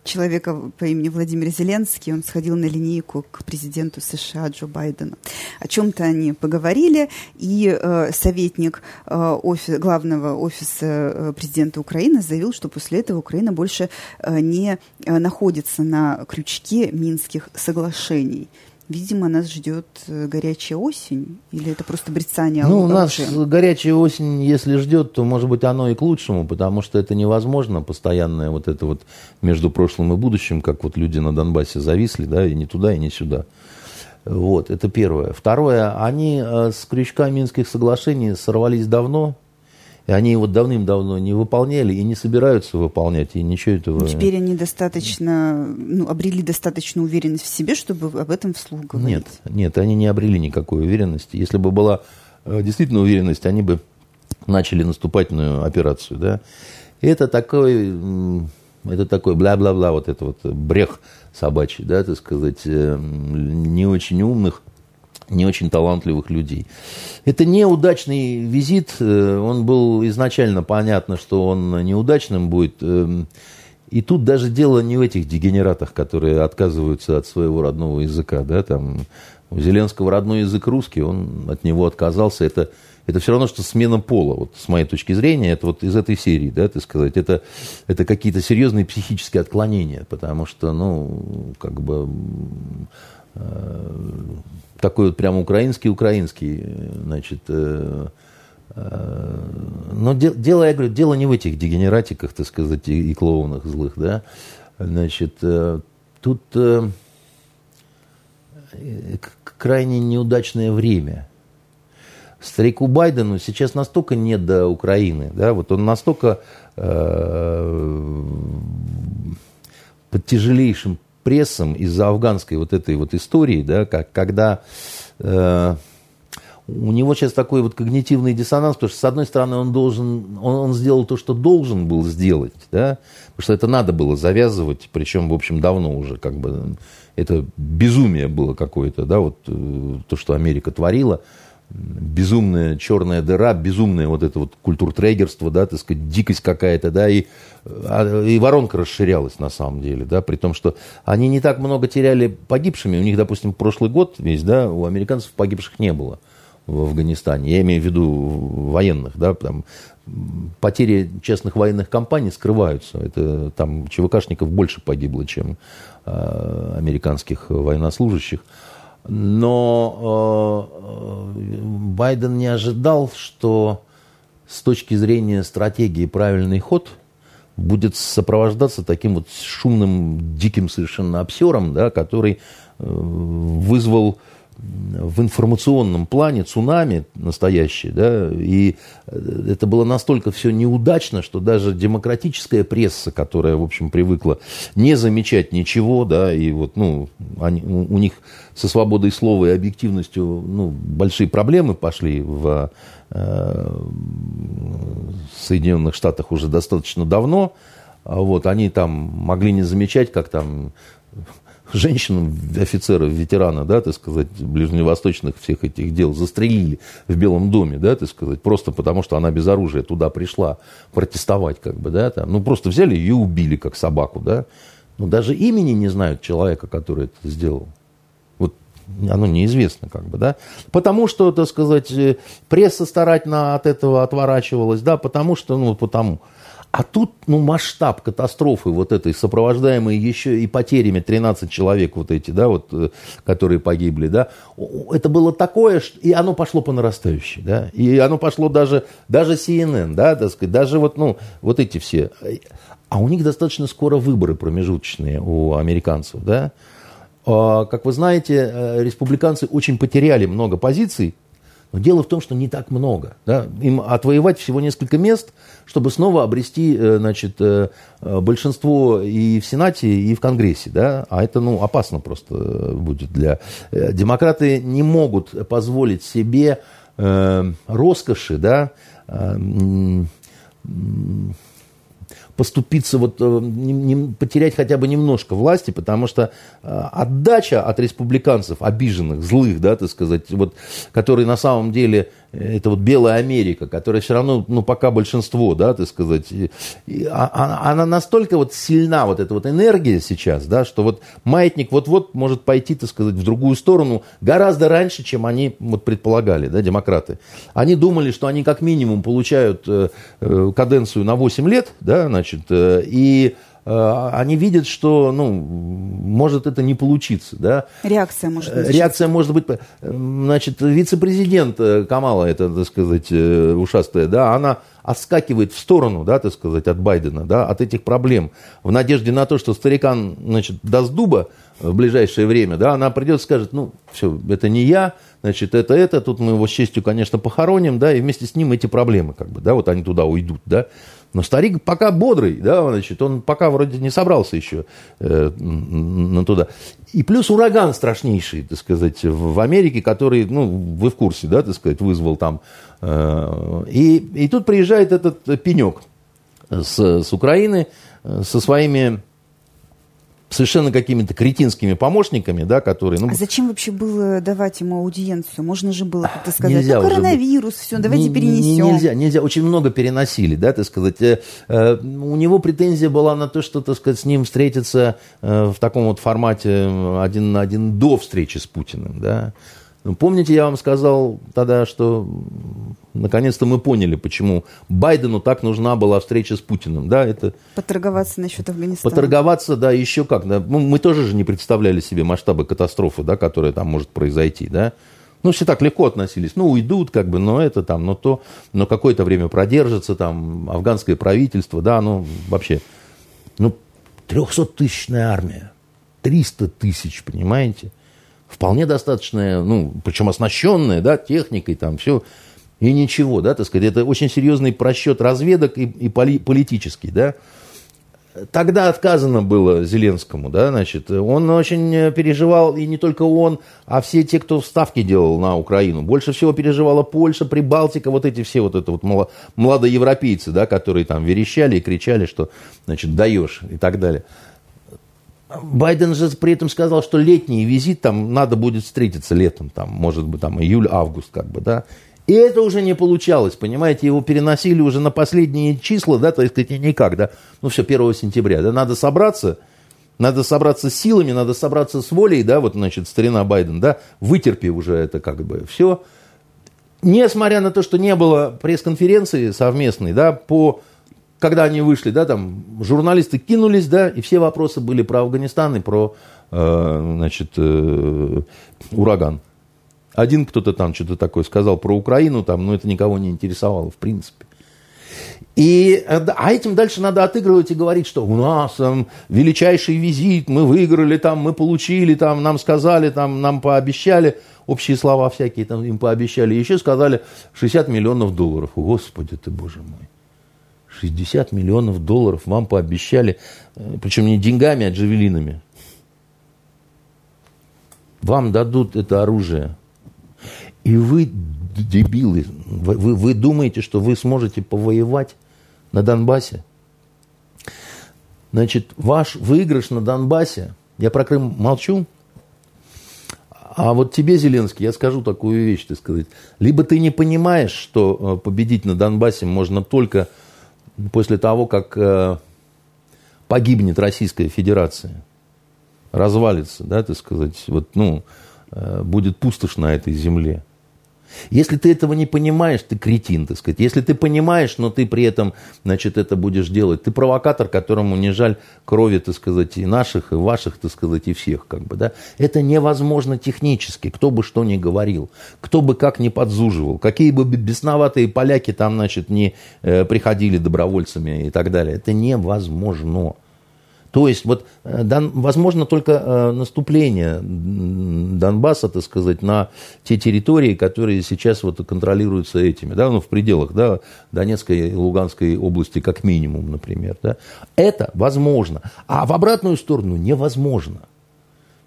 человека по имени Владимир Зеленский. Он сходил на линейку к президенту США Джо Байдену. О чем-то они поговорили, и советник главного офиса президента Украины заявил, что после этого Украина больше не находится на крючке Минских соглашений. Видимо, нас ждет горячая осень, или это просто бряцание? Ну, нас горячая осень, если ждет, то, может быть, оно и к лучшему, потому что это невозможно, постоянное вот это вот между прошлым и будущим, как вот люди на Донбассе зависли, да, и не туда, и не сюда. Вот, это первое. Второе, они с крючка Минских соглашений сорвались давно, и они его давным-давно не выполняли и не собираются выполнять, и ничего этого... Теперь они достаточно, ну, обрели достаточно уверенность в себе, чтобы об этом вслух говорить. Нет, они не обрели никакой уверенности. Если бы была действительно уверенность, они бы начали наступательную операцию, да. Это такой бла-бла-бла, вот это вот брех собачий, да, так сказать, не очень умных, не очень талантливых людей. Это неудачный визит. Он был изначально понятно, что он неудачным будет. И тут даже дело не в этих дегенератах, которые отказываются от своего родного языка. Да? Там у Зеленского родной язык русский, он от него отказался. Это все равно, что смена пола, вот, с моей точки зрения, это вот из этой серии, да, так сказать, это какие-то серьезные психические отклонения, потому что, ну, как бы... такой вот прямо украинский, значит, но дело, я говорю, дело не в этих дегенератиках, так сказать, и клоунах злых, да, значит, тут крайне неудачное время. Старику Байдену сейчас настолько не до Украины, да, вот он настолько под тяжелейшим прессом из-за афганской вот этой вот истории, да, когда у него сейчас такой вот когнитивный диссонанс, потому что, с одной стороны, он сделал то, что должен был сделать, да, потому что это надо было завязывать, причем, в общем, давно уже, как бы, это безумие было какое-то, да, вот то, что Америка творила, безумная черная дыра, безумное вот это вот культуртрегерство, да, так сказать, дикость какая-то, да, и воронка расширялась на самом деле, да, при том, что они не так много теряли погибшими, у них, допустим, прошлый год весь, да, у американцев погибших не было в Афганистане, я имею в виду военных, да, там, потери честных военных компаний скрываются, это там ЧВКшников больше погибло, чем американских военнослужащих. Но Байден не ожидал, что с точки зрения стратегии правильный ход будет сопровождаться таким вот шумным, диким совершенно обсером, да, который вызвал в информационном плане цунами настоящее. Да, и это было настолько все неудачно, что даже демократическая пресса, которая, в общем, привыкла не замечать ничего, да, и вот, ну, у них со свободой слова и объективностью, ну, большие проблемы пошли в Соединенных Штатах уже достаточно давно. Вот, они там могли не замечать, как там... женщин, офицеров, ветерана, да, так сказать, ближневосточных всех этих дел застрелили в Белом доме, да, так сказать, просто потому, что она без оружия туда пришла протестовать, как бы, да, там, ну, просто взяли ее и убили, как собаку, да, ну, даже имени не знают человека, который это сделал. Вот оно неизвестно, как бы, да, потому что, так сказать, пресса старательно от этого отворачивалась, да, потому что, ну, потому. А тут, ну, масштаб катастрофы вот этой, сопровождаемой еще и потерями 13 человек вот эти, да, вот, которые погибли, да, это было такое, и оно пошло по нарастающей, да, и оно пошло даже CNN, да, так сказать, даже вот, ну, вот эти все. А у них достаточно скоро выборы промежуточные у американцев, да. Как вы знаете, республиканцы очень потеряли много позиций, но дело в том, что не так много. Да? Им отвоевать всего несколько мест, чтобы снова обрести, значит, большинство и в Сенате, и в Конгрессе. Да? А это, ну, опасно просто будет для... Демократы не могут позволить себе роскоши, да, поступиться, вот, потерять хотя бы немножко власти, потому что отдача от республиканцев, обиженных, злых, да, так сказать, вот, которые на самом деле, это вот белая Америка, которая все равно, ну, пока большинство, да, так сказать, она настолько вот сильна, вот эта вот энергия сейчас, да, что вот маятник вот-вот может пойти, так сказать, в другую сторону гораздо раньше, чем они вот предполагали, да, демократы. Они думали, что они как минимум получают каденцию на 8 лет, да, значит, и они видят, что, ну, может это не получиться, да? Реакция может быть. Реакция может быть, значит, вице-президент Камала, это, так сказать, ушастая, да, она отскакивает в сторону, да, так сказать, от Байдена, да, от этих проблем, в надежде на то, что старикан, значит, даст дуба в ближайшее время, да, она придет и скажет, ну, все, это не я, значит, это, тут мы его с честью, конечно, похороним, да, и вместе с ним эти проблемы, как бы, да, вот они туда уйдут, да. Но старик пока бодрый, да, значит, он пока вроде не собрался еще туда. И плюс ураган страшнейший, так сказать, в Америке, который, ну, вы в курсе, да, так сказать, вызвал там. И тут приезжает этот пенек с Украины со своими совершенно какими-то кретинскими помощниками, да, которые... Ну, а зачем вообще было давать ему аудиенцию? Можно же было как-то сказать, ну, коронавирус, все, давайте перенесем. Нельзя, очень много переносили, да, так сказать. У него претензия была на то, что, так сказать, с ним встретиться в таком вот формате один на один до встречи с Путиным, да. Помните, я вам сказал тогда, что наконец-то мы поняли, почему Байдену так нужна была встреча с Путиным. Да, это... Поторговаться насчет Афганистана. Поторговаться, да, еще как. Да. Мы тоже же не представляли себе масштабы катастрофы, да, которая там может произойти. Да. Ну, все так легко относились. Ну, уйдут, как бы, но это там, но то, но какое-то время продержится, там, афганское правительство, да, ну, вообще. Ну, 300-тысячная армия, 300 тысяч, понимаете? Вполне достаточная, ну, причем оснащенная, да, техникой, там, все, и ничего, да, так сказать, это очень серьезный просчет разведок и политический, да. Тогда отказано было Зеленскому, да, значит, он очень переживал, и не только он, а все те, кто ставки делал на Украину. Больше всего переживала Польша, Прибалтика, вот эти все вот это вот младоевропейцы, да, которые там верещали и кричали, что, значит, даешь и так далее. Байден же при этом сказал, что летний визит, там надо будет встретиться летом, там, может быть, там июль-август, как бы, да. И это уже не получалось, понимаете, его переносили уже на последние числа, да, то есть, никак, да. Ну, все, 1 сентября, да, надо собраться с силами, надо собраться с волей, да, вот, значит, старина Байден, да, вытерпи уже это, как бы, все. Несмотря на то, что не было пресс-конференции совместной, да, когда они вышли, да, там журналисты кинулись, да, и все вопросы были про Афганистан и про, ураган. Один кто-то там что-то такое сказал про Украину, там, но это никого не интересовало, в принципе. А этим дальше надо отыгрывать и говорить, что у нас там величайший визит, мы выиграли, там, мы получили, там, нам сказали, там, нам пообещали. Общие слова всякие там им пообещали. Еще сказали $60 миллионов. Господи ты, боже мой. $60 миллионов вам пообещали, причем не деньгами, а джавелинами. Вам дадут это оружие. И вы, дебилы, вы думаете, что вы сможете повоевать на Донбассе? Значит, ваш выигрыш на Донбассе, я про Крым молчу, а вот тебе, Зеленский, я скажу такую вещь, так сказать. Либо ты не понимаешь, что победить на Донбассе можно только после того, как погибнет Российская Федерация, развалится, да, так сказать, вот, ну, будет пустошь на этой земле. Если ты этого не понимаешь, ты кретин, так сказать. Если ты понимаешь, но ты при этом, значит, это будешь делать, ты провокатор, которому не жаль крови, так сказать, и наших, и ваших, так сказать, и всех, как бы, да. Это невозможно технически, кто бы что ни говорил, кто бы как ни подзуживал, какие бы бесноватые поляки там, значит, не приходили добровольцами и так далее. Это невозможно. То есть, вот, возможно, только наступление Донбасса, так сказать, на те территории, которые сейчас вот контролируются этими, да, ну, в пределах, да, Донецкой и Луганской области, как минимум, например. Да. Это возможно. А в обратную сторону невозможно.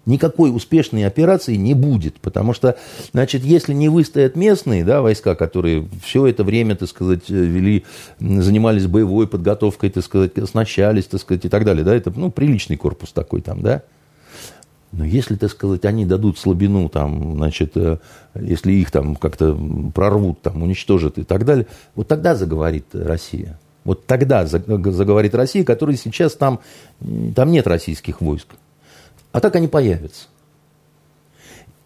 Никакой успешной операции не будет, потому что, значит, если не выстоят местные, да, войска, которые все это время, так сказать, вели, занимались боевой подготовкой, так сказать, оснащались, так сказать, и так далее, да, это, ну, приличный корпус такой там, да, но если, так сказать, они дадут слабину, там, значит, если их там как-то прорвут, там, уничтожат и так далее, вот тогда заговорит Россия. Вот тогда заговорит Россия, которая сейчас там нет российских войск. А так они появятся.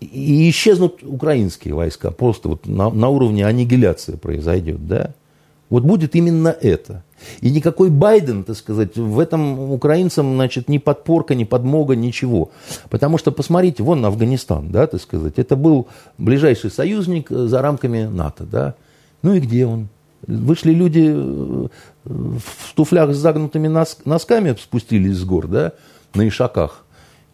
И исчезнут украинские войска. Просто вот на уровне аннигиляции произойдет. Да? Вот будет именно это. И никакой Байден, так сказать, в этом украинцам, значит, ни подпорка, ни подмога, ничего. Потому что, посмотрите, вон Афганистан, да, так сказать. Это был ближайший союзник за рамками НАТО. Да? Ну и где он? Вышли люди в туфлях с загнутыми носками, спустились с гор, да, на ишаках.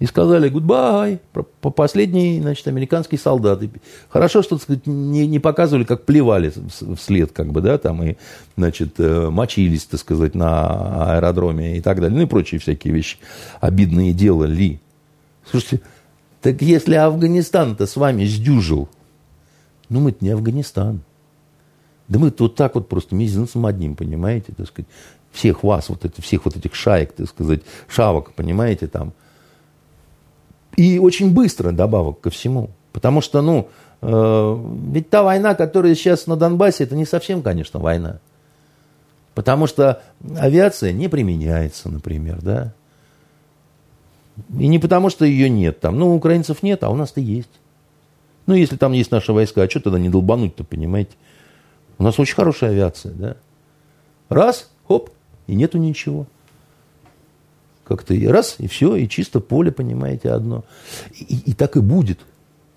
И сказали гудбай, последний, значит, американский солдат. Хорошо, что, так сказать, не показывали, как плевали вслед, как бы, да, там, и, значит, мочились, так сказать, на аэродроме и так далее. Ну и прочие всякие вещи обидные делали. Слушайте, так если Афганистан-то с вами сдюжил, ну мы-то не Афганистан. Да мы-то вот так вот просто мизинцем одним, понимаете, так сказать. Всех вас, вот это, всех вот этих шаек, так сказать, шавок, понимаете, там. И очень быстро, добавок ко всему. Потому что, ну, ведь та война, которая сейчас на Донбассе, это не совсем, конечно, война. Потому что авиация не применяется, например, да. И не потому, что ее нет там. Ну, украинцев нет, а у нас-то есть. Ну, если там есть наши войска, а что тогда не долбануть-то, понимаете? У нас очень хорошая авиация, да. Раз, хоп, и нету ничего. Как-то и раз, и все, и чисто поле, понимаете, одно. И так и будет.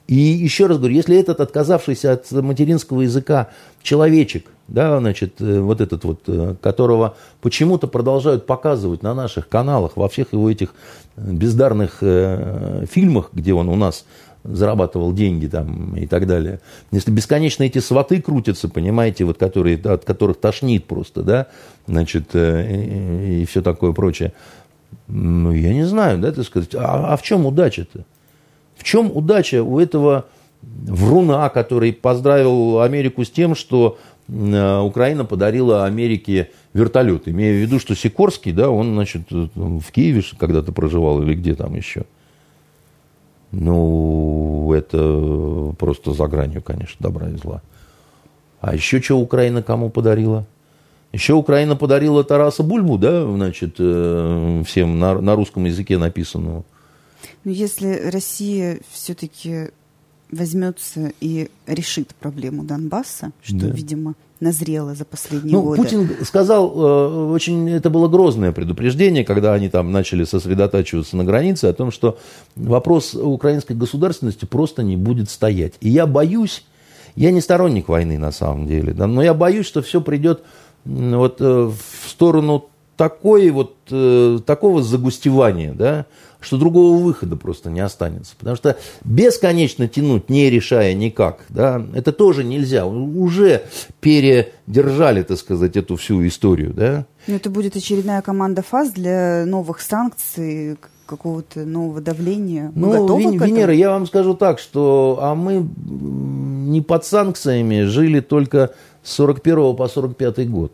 И еще раз говорю, если этот отказавшийся от материнского языка человечек, да, значит, вот этот вот, которого почему-то продолжают показывать на наших каналах, во всех его этих бездарных фильмах, где он у нас зарабатывал деньги там и так далее. Если бесконечно эти сваты крутятся, понимаете, вот которые, от которых тошнит просто, да, значит, и все такое прочее. Ну, я не знаю, да, так сказать. А в чем удача-то? В чем удача у этого вруна, который поздравил Америку с тем, что Украина подарила Америке вертолет? Имея в виду, что Сикорский, да, он, значит, в Киеве когда-то проживал или где там еще. Ну, это просто за гранью, конечно, добра и зла. А еще что Украина кому подарила? Еще Украина подарила Тараса Бульбу, да, значит, всем на русском языке написанного. Но если Россия все-таки возьмется и решит проблему Донбасса, что, да, видимо, назрело за последние годы. Путин сказал, очень это было грозное предупреждение, когда они там начали сосредотачиваться на границе, о том, что вопрос украинской государственности просто не будет стоять. И я боюсь, я не сторонник войны на самом деле, да, но я боюсь, что все придет вот в сторону такого загустевания, да, что другого выхода просто не останется. Потому что бесконечно тянуть, не решая никак, да, это тоже нельзя. Уже передержали, так сказать, эту всю историю. Да. Но это будет очередная команда фаз для новых санкций, какого-то нового давления. Ну, Венера, я вам скажу так, что мы не под санкциями жили только с 41 по 45 год,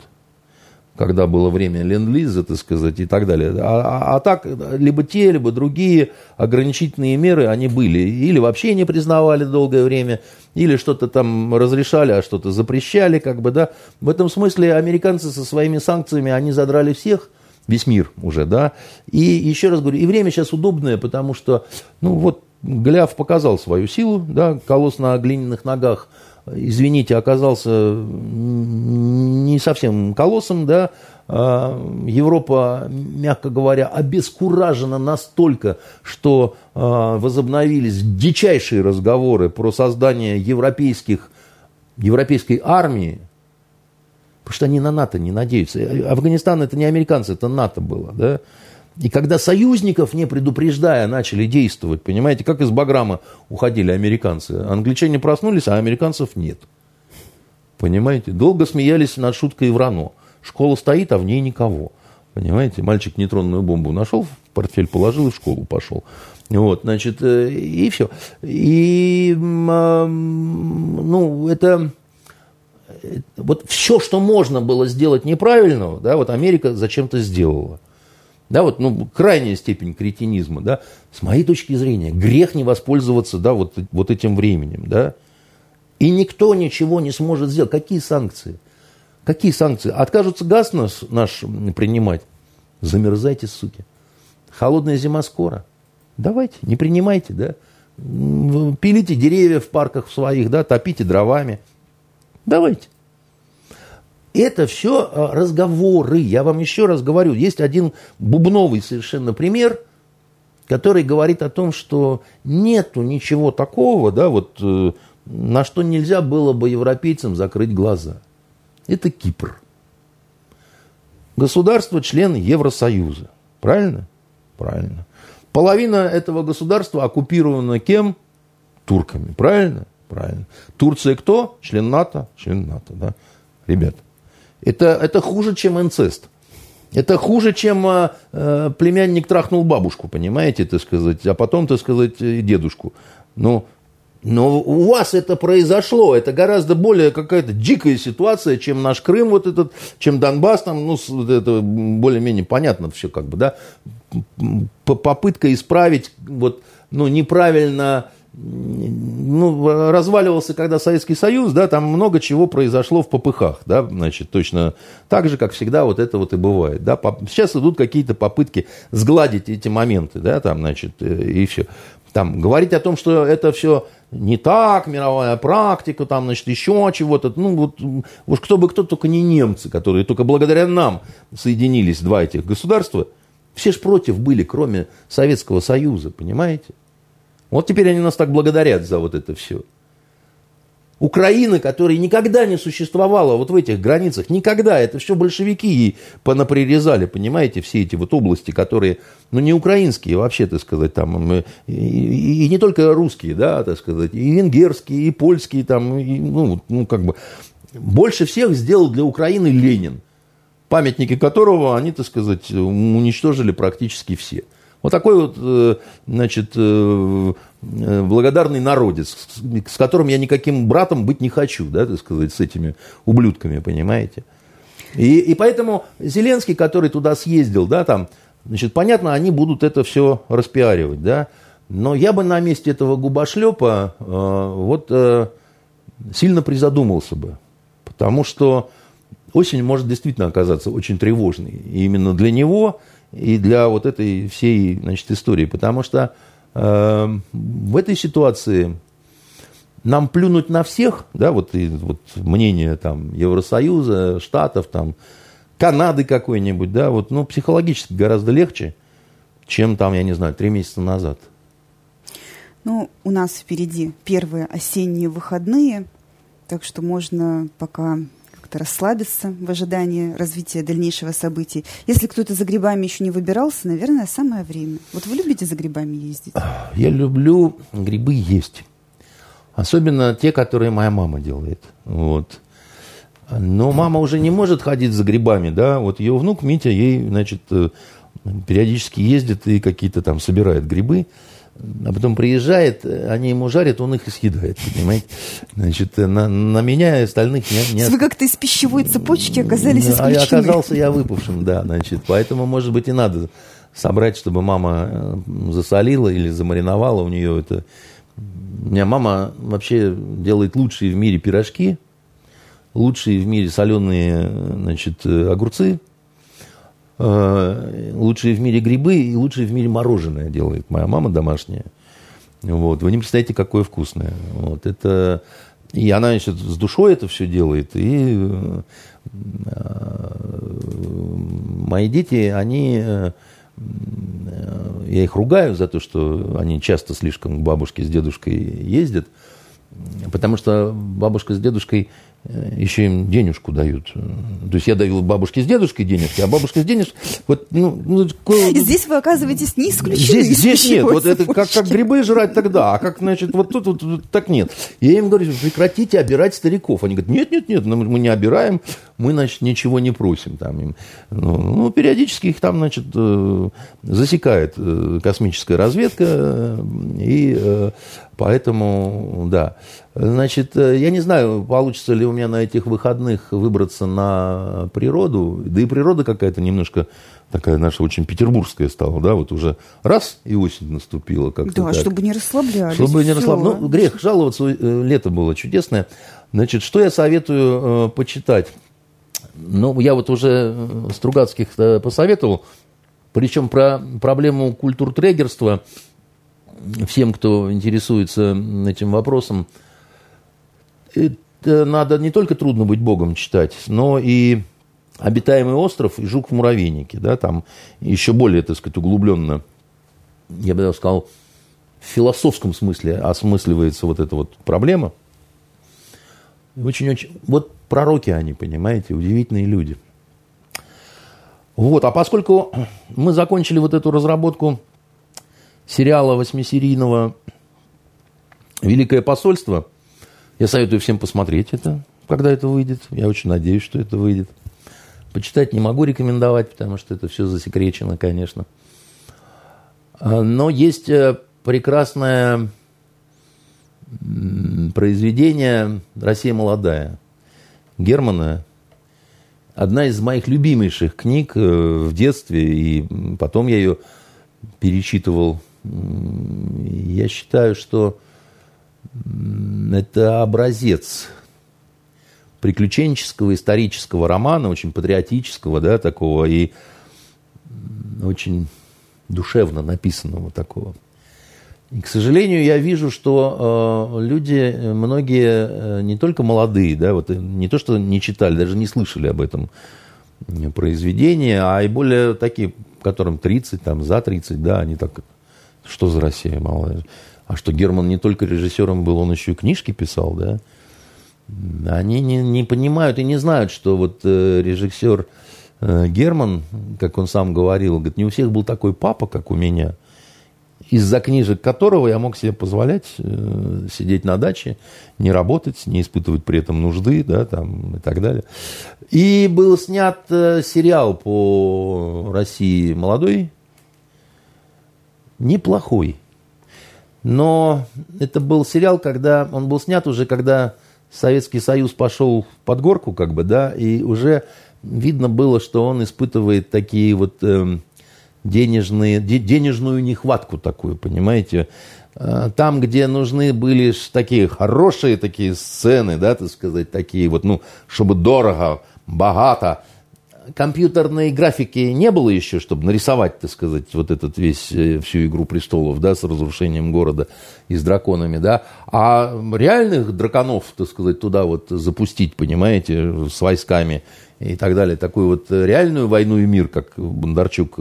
когда было время ленд-лиза, так сказать, и так далее. А так, либо те, либо другие ограничительные меры, они были. Или вообще не признавали долгое время, или что-то там разрешали, а что-то запрещали, как бы, да. В этом смысле американцы со своими санкциями, они задрали всех, весь мир уже, да. И еще раз говорю, и время сейчас удобное, потому что, ну, вот Голиаф показал свою силу, да, колосс на глиняных ногах, извините, оказался не совсем колоссом, да, Европа, мягко говоря, обескуражена настолько, что возобновились дичайшие разговоры про создание европейской армии, потому что они на НАТО не надеются. Афганистан – это не американцы, это НАТО было, да. И когда союзников, не предупреждая, начали действовать, понимаете, как из Баграма уходили американцы. Англичане проснулись, а американцев нет. Понимаете, долго смеялись над шуткой Врано. Школа стоит, а в ней никого. Понимаете, мальчик нейтронную бомбу нашел, в портфель положил и в школу пошел. Вот, значит, и все. И, ну, это... Вот все, что можно было сделать неправильного, да, вот Америка зачем-то сделала. Да, вот, ну, крайняя степень кретинизма, да, с моей точки зрения, грех не воспользоваться, да, вот этим временем, да. И никто ничего не сможет сделать. Какие санкции? Какие санкции? Откажутся газ наш принимать? Замерзайте, суки. Холодная зима скоро. Давайте, не принимайте, да. Пилите деревья в парках своих, да, топите дровами. Давайте. Это все разговоры. Я вам еще раз говорю, есть один бубновый совершенно пример, который говорит о том, что нету ничего такого, да, вот, на что нельзя было бы европейцам закрыть глаза. Это Кипр. Государство, член Евросоюза. Правильно? Правильно. Половина этого государства оккупирована кем? Турками. Правильно? Правильно. Турция кто? Член НАТО. Член НАТО, да. Ребята. Это хуже, чем инцест. Это хуже, чем племянник трахнул бабушку, понимаете, так сказать, а потом, так сказать, дедушку. Но у вас это произошло. Это гораздо более какая-то дикая ситуация, чем наш Крым, вот этот, чем Донбасс, там, ну, это более-менее понятно все, как бы, да. Попытка исправить, вот, ну, неправильно... Ну, разваливался, когда Советский Союз, да, там много чего произошло в попыхах, да, значит, точно так же, как всегда, вот это вот и бывает, да, сейчас идут какие-то попытки сгладить эти моменты, да, там, значит, и все, там, говорить о том, что это все не так, мировая практика, там, значит, еще чего-то, ну, вот, уж кто бы кто, только не немцы, которые только благодаря нам соединились, два этих государства, все ж против были, кроме Советского Союза, понимаете? Вот теперь они нас так благодарят за вот это все. Украина, которая никогда не существовала вот в этих границах, никогда, это все большевики ей понаприрезали, понимаете, все эти вот области, которые, ну, не украинские вообще, так сказать, там, и не только русские, да, так сказать, и венгерские, и польские, там, и, ну, как бы, больше всех сделал для Украины Ленин, памятники которого они, так сказать, уничтожили практически все. Вот такой вот, значит, благодарный народец, с которым я никаким братом быть не хочу, да, так сказать, с этими ублюдками, понимаете. И поэтому Зеленский, который туда съездил, да, там, значит, понятно, они будут это все распиаривать, да, но я бы на месте этого губошлепа вот сильно призадумался бы, потому что осень может действительно оказаться очень тревожной, и именно для него... И для вот этой всей, значит, истории. Потому что в этой ситуации нам плюнуть на всех, да, вот, и, вот мнение там, Евросоюза, Штатов, там, Канады какой-нибудь, да, вот, ну, психологически гораздо легче, чем там, я не знаю, 3 месяца назад. Ну, у нас впереди первые осенние выходные, так что можно пока... расслабиться в ожидании развития дальнейшего события. Если кто-то за грибами еще не выбирался, наверное, самое время. Вот вы любите за грибами ездить? Я люблю грибы есть. Особенно те, которые моя мама делает. Вот. Но мама уже не может ходить за грибами, да. Вот ее внук Митя ей, значит, периодически ездит и какие-то там собирает грибы. А потом приезжает, они ему жарят, он их и съедает, понимаете? Значит, на меня и остальных нет. Вы как-то из пищевой цепочки оказались исключены. Оказался я выпавшим, да, значит. Поэтому, может быть, и надо собрать, чтобы мама засолила или замариновала у нее это. У меня мама вообще делает лучшие в мире пирожки, лучшие в мире соленые, значит, огурцы, лучшие в мире грибы и лучшие в мире мороженое делает моя мама домашняя. Вот. Вы не представляете, какое вкусное. Вот. Это... И она еще с душой это все делает. И мои дети, они... Я их ругаю за то, что они часто слишком к бабушке с дедушкой ездят. Потому что бабушка с дедушкой еще им денежку дают. То есть я даю бабушке с дедушкой денежки, а бабушка с денежкой... Вот, здесь вы оказываетесь не исключены. Здесь нет. Вот это как грибы жрать тогда, а как, значит, вот тут вот, так нет. Я им говорю, прекратите обирать стариков. Они говорят, нет, мы не обираем, мы, значит, ничего не просим. Там им. Ну, периодически их там, значит, засекает космическая разведка, и поэтому, да... Значит, я не знаю, получится ли у меня на этих выходных выбраться на природу. Да и природа какая-то немножко такая наша очень петербургская стала. Да? Вот уже раз и осень наступила. Как-то да, так. Чтобы не расслаблялись. Чтобы не расслаблялись. Ну, грех жаловаться. Лето было чудесное. Значит, что я советую почитать? Ну, я вот уже Стругацких посоветовал. Причем про проблему культуртрегерства всем, кто интересуется этим вопросом, это надо не только «Трудно быть Богом» читать, но и «Обитаемый остров» и «Жук в муравейнике». Да, там еще более, так сказать, углубленно, я бы даже сказал, в философском смысле осмысливается вот эта вот проблема. Очень-очень... Вот пророки они, понимаете, удивительные люди. Вот, а поскольку мы закончили вот эту разработку сериала восьмисерийного «Великое посольство», я советую всем посмотреть это, когда это выйдет. Я очень надеюсь, что это выйдет. Почитать не могу рекомендовать, потому что это все засекречено, конечно. Но есть прекрасное произведение «Россия молодая» Германа. Одна из моих любимейших книг в детстве, и потом я ее перечитывал. Я считаю, что это образец приключенческого исторического романа, очень патриотического, да, такого, и очень душевно написанного такого. И, к сожалению, я вижу, что люди, многие, не только молодые, да, вот, не то что не читали, даже не слышали об этом произведении, а и более такие, которым 30, там, за 30, да, они так, что за Россия малая? А что Герман не только режиссером был, он еще и книжки писал, да? Они не понимают и не знают, что вот режиссер Герман, как он сам говорил, говорит, не у всех был такой папа, как у меня, из-за книжек которого я мог себе позволять сидеть на даче, не работать, не испытывать при этом нужды, да, там, и так далее. И был снят сериал по России молодой, неплохой. Но это был сериал, когда он был снят уже, когда Советский Союз пошел под горку, как бы, да, и уже видно было, что он испытывает такие вот денежную нехватку такую, понимаете. Там, где нужны были такие хорошие такие сцены, да, так сказать, такие вот, ну, чтобы дорого, богато. Компьютерной графики не было еще, чтобы нарисовать, так сказать, вот этот всю «Игру престолов», да, с разрушением города и с драконами, да, а реальных драконов, так сказать, туда вот запустить, понимаете, с войсками и так далее, такую вот реальную войну и мир, как Бондарчук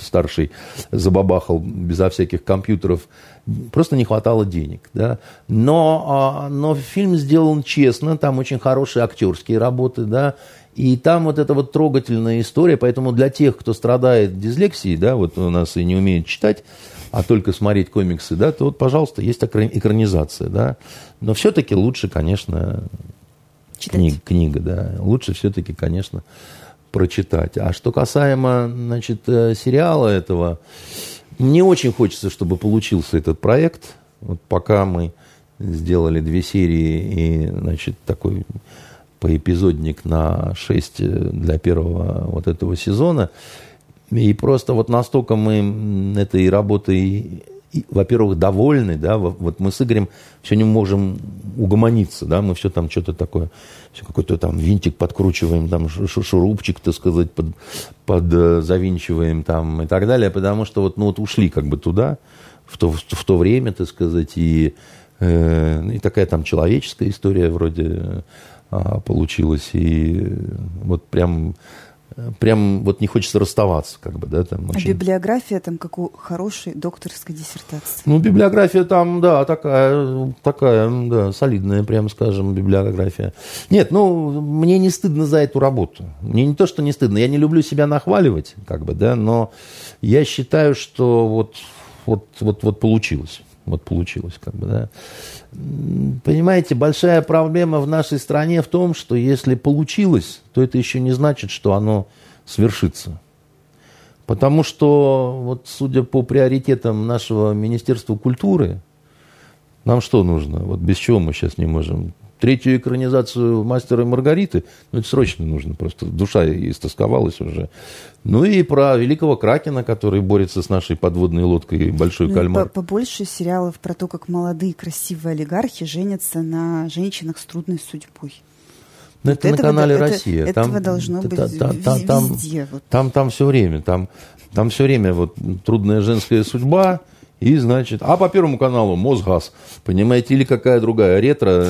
старший забабахал безо всяких компьютеров, просто не хватало денег, да, но фильм сделан честно, там очень хорошие актерские работы, да, и там вот эта вот трогательная история, поэтому для тех, кто страдает дислексией, да, вот у нас и не умеет читать, а только смотреть комиксы, да, то вот, пожалуйста, есть экранизация, да. Но все-таки лучше, конечно, книга, да. Лучше все-таки, конечно, прочитать. А что касаемо, значит, сериала этого, мне очень хочется, чтобы получился этот проект. Вот пока мы сделали 2 серии и, значит, такой... поэпизодник на 6 для первого вот этого сезона. И просто вот настолько мы этой работой, во-первых, довольны, да, вот мы с Игорем все не можем угомониться, да, мы все там что-то такое, все какой-то там винтик подкручиваем, там шурупчик, так сказать, подзавинчиваем там и так далее, потому что вот, ну, вот ушли как бы туда, в то время, так сказать, и такая там человеческая история вроде получилась, и вот прям вот не хочется расставаться, как бы, да, там очень... А библиография там, как у хорошей докторской диссертации? Ну, библиография там, да, такая, да, солидная, прям скажем, библиография. Нет, ну, мне не стыдно за эту работу. Мне не то, что не стыдно, я не люблю себя нахваливать, как бы, да, но я считаю, что вот получилось. Вот получилось, как бы, да. Понимаете, большая проблема в нашей стране в том, что если получилось, то это еще не значит, что оно свершится. Потому что, вот, судя по приоритетам нашего Министерства культуры, нам что нужно? Вот без чего мы сейчас не можем? Третью экранизацию «Мастера и Маргариты», ну, это срочно нужно, просто душа истосковалась уже. Ну, и про великого Кракена, который борется с нашей подводной лодкой «Большой кальмар». Побольше сериалов про то, как молодые красивые олигархи женятся на женщинах с трудной судьбой. Ну, это на канале «Россия». Этого должно быть везде. Там все время. Там все время вот трудная женская судьба. И, значит, а по Первому каналу «Мосгаз», понимаете, или какая другая, ретро.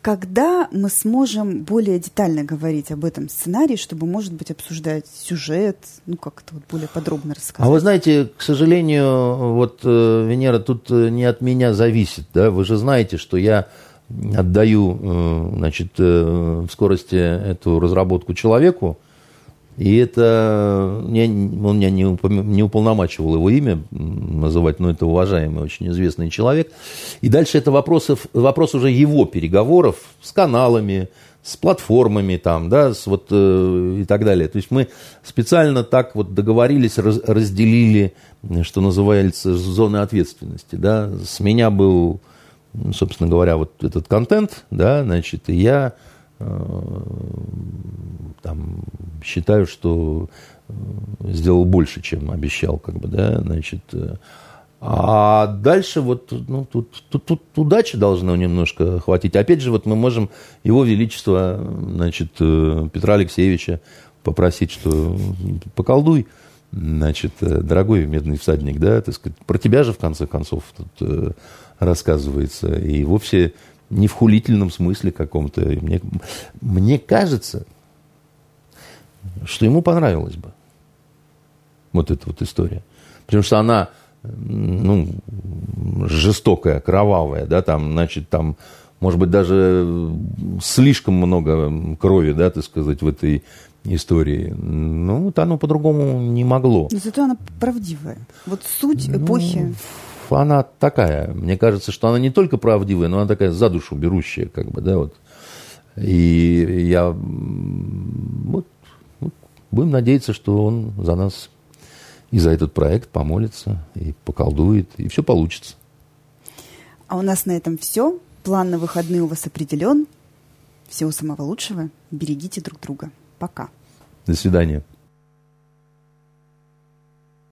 Когда мы сможем более детально говорить об этом сценарии, чтобы, может быть, обсуждать сюжет, ну, как-то вот более подробно рассказать? А вы знаете, к сожалению, вот, Венера, тут не от меня зависит, да, вы же знаете, что я отдаю, значит, в скорости эту разработку человеку, и это... Он меня не уполномачивал его имя называть, но это уважаемый, очень известный человек. И дальше это вопрос уже его переговоров с каналами, с платформами там, да, с вот, и так далее. То есть мы специально так вот договорились, разделили, что называется, зоны ответственности. Да. С меня был, собственно говоря, вот этот контент, да, значит, и я... Там, считаю, что сделал больше, чем обещал, как бы, да, значит. А дальше вот, ну, тут удачи должно немножко хватить. Опять же, вот мы можем его величество, значит, Петра Алексеевича попросить, что поколдуй, значит, дорогой медный всадник, да, так сказать, про тебя же, в конце концов, тут рассказывается, и вовсе не в хулительном смысле каком-то. Мне кажется, что ему понравилась бы вот эта вот история. Потому что она, ну, жестокая, кровавая, да, там, значит, там, может быть, даже слишком много крови, да, так сказать, в этой истории. Ну, вот оно по-другому не могло. Но зато она правдивая. Вот суть эпохи... Она такая. Мне кажется, что она не только правдивая, но она такая за душу берущая, как бы, да, вот. И я... Вот будем надеяться, что он за нас и за этот проект помолится, и поколдует, и все получится. А у нас на этом все. План на выходные у вас определен. Всего самого лучшего. Берегите друг друга. Пока. До свидания.